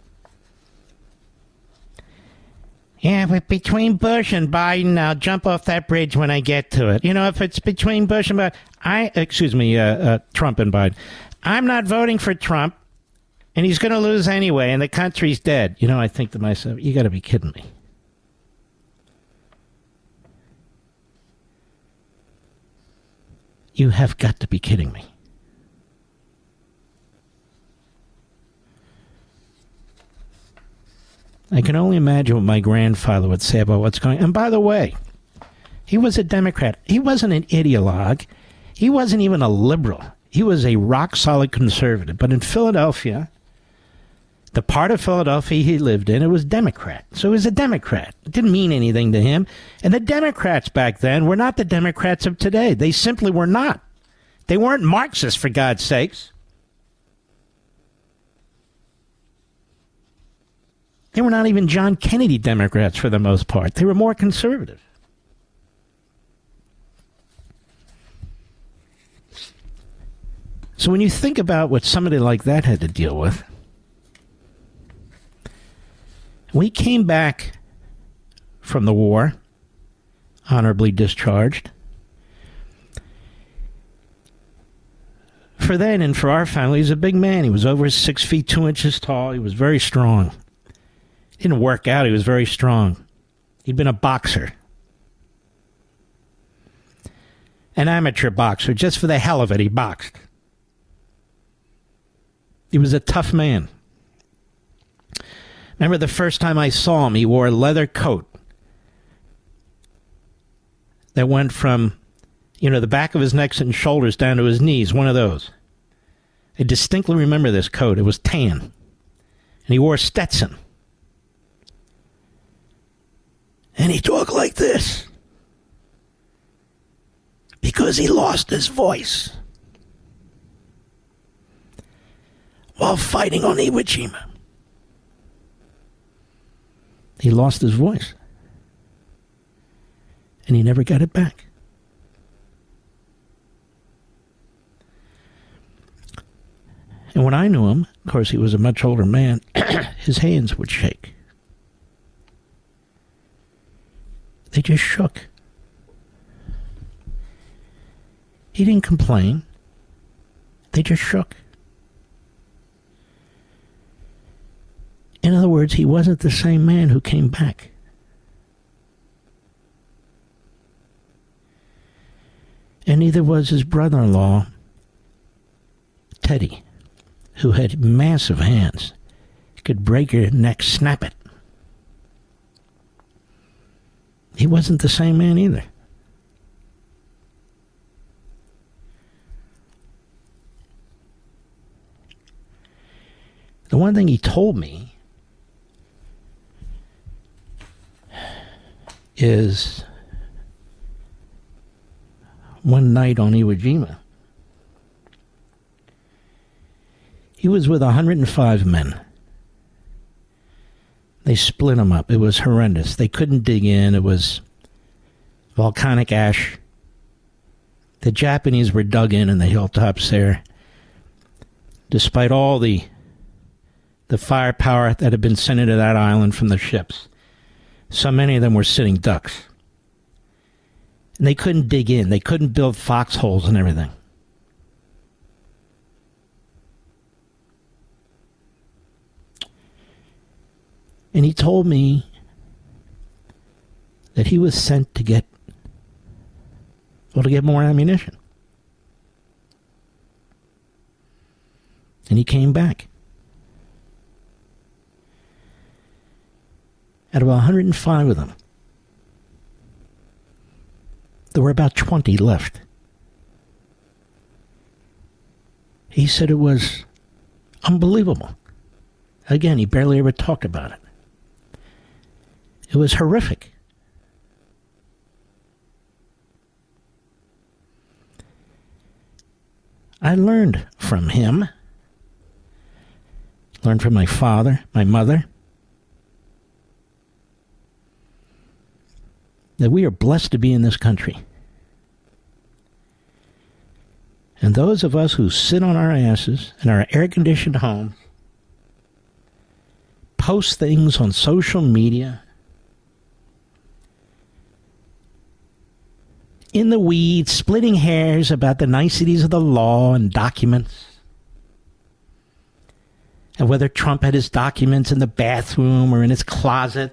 Yeah, but between Bush and Biden, I'll jump off that bridge when I get to it. You know, if it's between Bush and Biden, I, excuse me, uh, uh, Trump and Biden, I'm not voting for Trump, and he's going to lose anyway, and the country's dead. You know, I think to myself, you got to be kidding me. You have got to be kidding me. I can only imagine what my grandfather would say about what's going on. And by the way, he was a Democrat. He wasn't an ideologue. He wasn't even a liberal. He was a rock-solid conservative. But in Philadelphia, the part of Philadelphia he lived in, it was Democrat. So he was a Democrat. It didn't mean anything to him. And the Democrats back then were not the Democrats of today. They simply were not. They weren't Marxists, for God's sakes. They were not even John Kennedy Democrats for the most part. They were more conservative. So when you think about what somebody like that had to deal with, we came back from the war, honorably discharged. For then and for our family, he was a big man. He was over six feet, two inches tall. He was very strong. Didn't work out. He was very strong. He'd been a boxer. an amateur boxer. Just for the hell of it, he boxed. He was a tough man. Remember the first time I saw him, he wore a leather coat that went from, you know, the back of his neck and shoulders down to his knees, one of those. I distinctly remember this coat. It was tan. And he wore Stetson. And he talked like this. Because he lost his voice while fighting on Iwo Jima. He lost his voice. And he never got it back. And when I knew him, of course, he was a much older man, his hands would shake. They just shook. He didn't complain. They just shook. In other words, he wasn't the same man who came back. And neither was his brother-in-law, Teddy, who had massive hands. He could break your neck, snap it. He wasn't the same man either. The one thing he told me is one night on Iwo Jima, he was with one hundred five men. They split him up. It was horrendous. They couldn't dig in. It was volcanic ash. The Japanese were dug in in the hilltops there. Despite all the the firepower that had been sent into that island from the ships, so many of them were sitting ducks. And they couldn't dig in. They couldn't build foxholes and everything. And he told me that he was sent to get, well, to get more ammunition. And he came back. Out of one hundred five of them, there were about twenty left. He said it was unbelievable. Again, he barely ever talked about it. It was horrific. I learned from him. Learned from my father, my mother, that we are blessed to be in this country. And those of us who sit on our asses in our air-conditioned homes, post things on social media, in the weeds, splitting hairs about the niceties of the law and documents, and whether Trump had his documents in the bathroom or in his closet,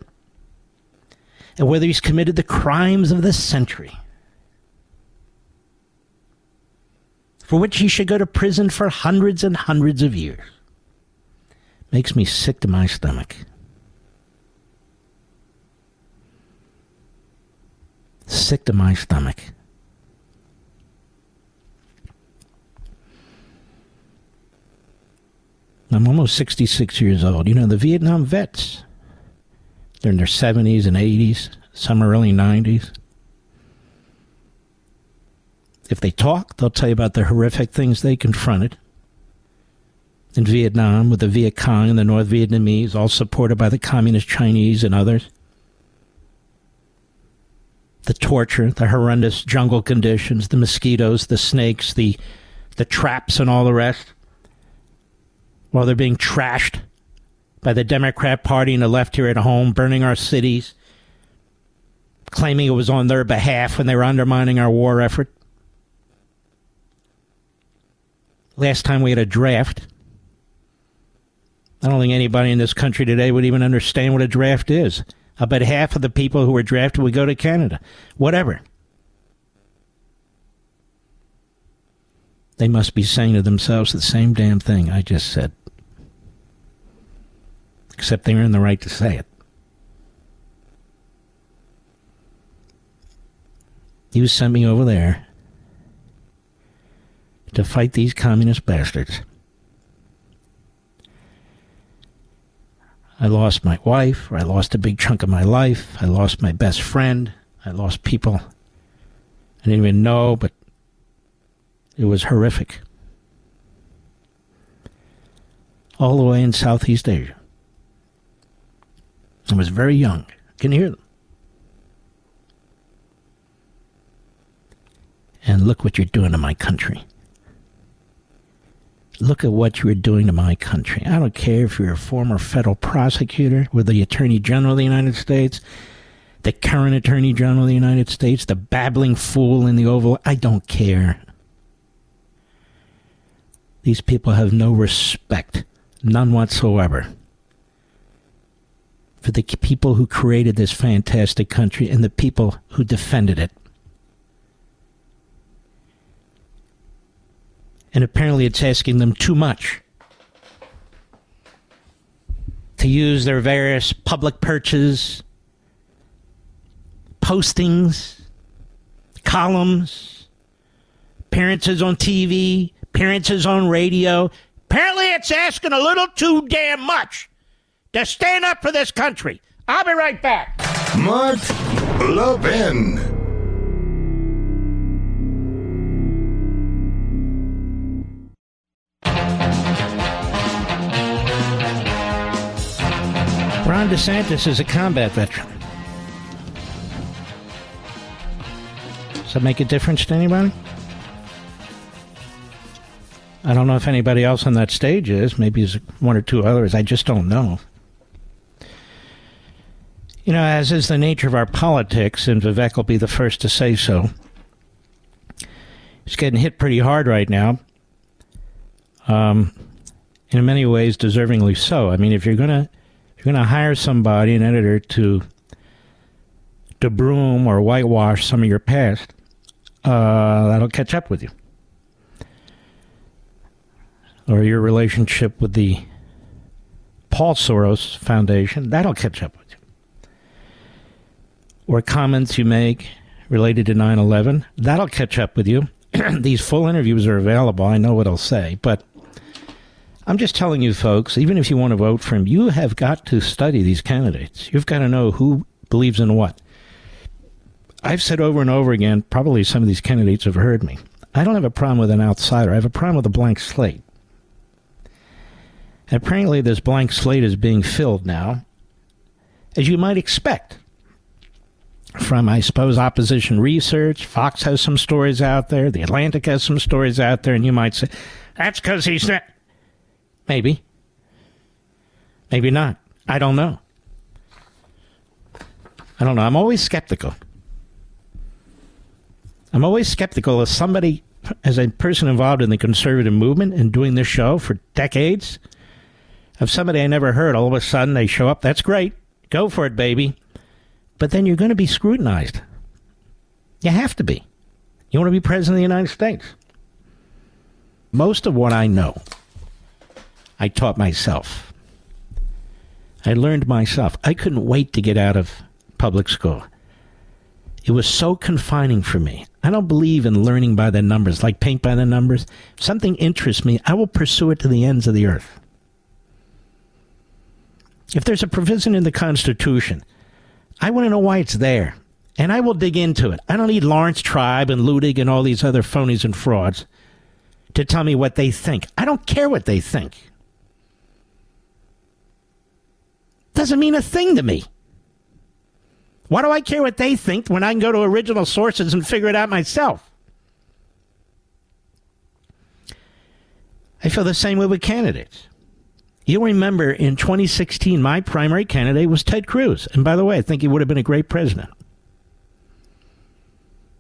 and whether he's committed the crimes of the century, for which he should go to prison for hundreds and hundreds of years. Makes me sick to my stomach. Sick to my stomach. I'm almost sixty-six years old. You know, the Vietnam vets, they're in their seventies and eighties, some early nineties. If they talk, they'll tell you about the horrific things they confronted in Vietnam with the Viet Cong and the North Vietnamese, all supported by the Communist Chinese and others. The torture, the horrendous jungle conditions, the mosquitoes, the snakes, the, the traps and all the rest, while they're being trashed by the Democrat Party and the left here at home, burning our cities, claiming it was on their behalf when they were undermining our war effort. Last time we had a draft. I don't think anybody in this country today would even understand what a draft is. I bet half of the people who were drafted would go to Canada. Whatever. They must be saying to themselves the same damn thing I just said. Except they're in the right to say it. You sent me over there to fight these communist bastards. I lost my wife, or I lost a big chunk of my life. I lost my best friend. I lost people I didn't even know, but it was horrific. All the way in Southeast Asia. I was very young. I can hear them. And look what you're doing to my country. Look at what you're doing to my country. I don't care if you're a former federal prosecutor, or the Attorney General of the United States, the current Attorney General of the United States, the babbling fool in the Oval. I don't care. These people have no respect, none whatsoever, for the people who created this fantastic country and the people who defended it. And apparently it's asking them too much to use their various public perches, postings, columns, appearances on T V, appearances on radio. Apparently it's asking a little too damn much to stand up for this country. I'll be right back. Mark Levin. Ron DeSantis is a combat veteran. Does that make a difference to anybody? I don't know if anybody else on that stage is. Maybe there's one or two others. I just don't know. You know, as is the nature of our politics, and Vivek will be the first to say so, he's getting hit pretty hard right now. Um, in many ways, deservingly so. I mean, if you're going to You're going to hire somebody, an editor, to to broom or whitewash some of your past. Uh, that'll catch up with you. Or your relationship with the Paul Soros Foundation, that'll catch up with you. Or comments you make related to nine eleven, that'll catch up with you. These full interviews are available. I know what I'll say, but I'm just telling you, folks, even if you want to vote for him, you have got to study these candidates. You've got to know who believes in what. I've said over and over again, probably some of these candidates have heard me. I don't have a problem with an outsider. I have a problem with a blank slate. And apparently this blank slate is being filled now, as you might expect, from, I suppose, opposition research. Fox has some stories out there. The Atlantic has some stories out there. And you might say, that's because he's not. Maybe. Maybe not. I don't know. I don't know. I'm always skeptical. I'm always skeptical of somebody, as a person involved in the conservative movement and doing this show for decades, of somebody I never heard. All of a sudden they show up. That's great. Go for it, baby. But then you're going to be scrutinized. You have to be. You want to be president of the United States. Most of what I know, I taught myself. I learned myself. I couldn't wait to get out of public school. It was so confining for me. I don't believe in learning by the numbers, like paint by the numbers. If something interests me, I will pursue it to the ends of the earth. If there's a provision in the Constitution, I want to know why it's there, and I will dig into it. I don't need Lawrence Tribe and Ludig and all these other phonies and frauds to tell me what they think. I don't care what they think. Doesn't mean a thing to me. Why do I care what they think when I can go to original sources and figure it out myself? I feel the same way with candidates. You'll remember in twenty sixteen, my primary candidate was Ted Cruz. And by the way, I think he would have been a great president.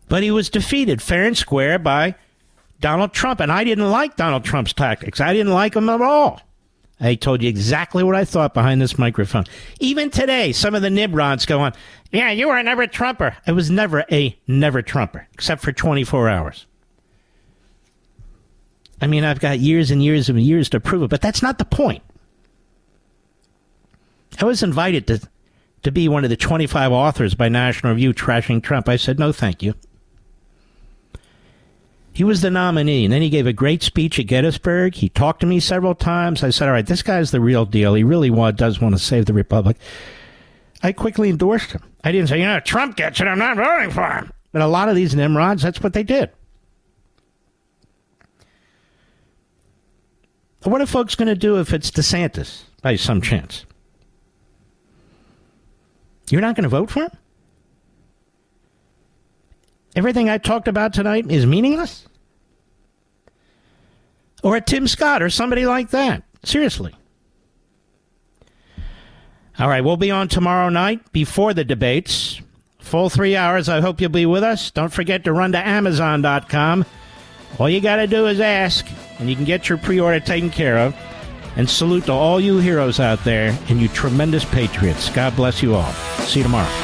But he was defeated fair and square by Donald Trump. And I didn't like Donald Trump's tactics. I didn't like him at all. I told you exactly what I thought behind this microphone. Even today, some of the nibrods go on, yeah, you were a never-Trumper. I was never a never-Trumper, except for twenty-four hours. I mean, I've got years and years and years to prove it, but that's not the point. I was invited to to be one of the twenty-five authors by National Review trashing Trump. I said, no, thank you. He was the nominee, and then he gave a great speech at Gettysburg. He talked to me several times. I said, all right, this guy's the real deal. He really want, does want to save the republic. I quickly endorsed him. I didn't say, you know, Trump gets it, I'm not voting for him. But a lot of these nimrods, that's what they did. What are folks going to do if it's DeSantis, by some chance? You're not going to vote for him? Everything I talked about tonight is meaningless? Or a Tim Scott or somebody like that. Seriously. All right, we'll be on tomorrow night before the debates. Full three hours. I hope you'll be with us. Don't forget to run to Amazon dot com. All you got to do is ask, and you can get your pre-order taken care of. And salute to all you heroes out there and you tremendous patriots. God bless you all. See you tomorrow.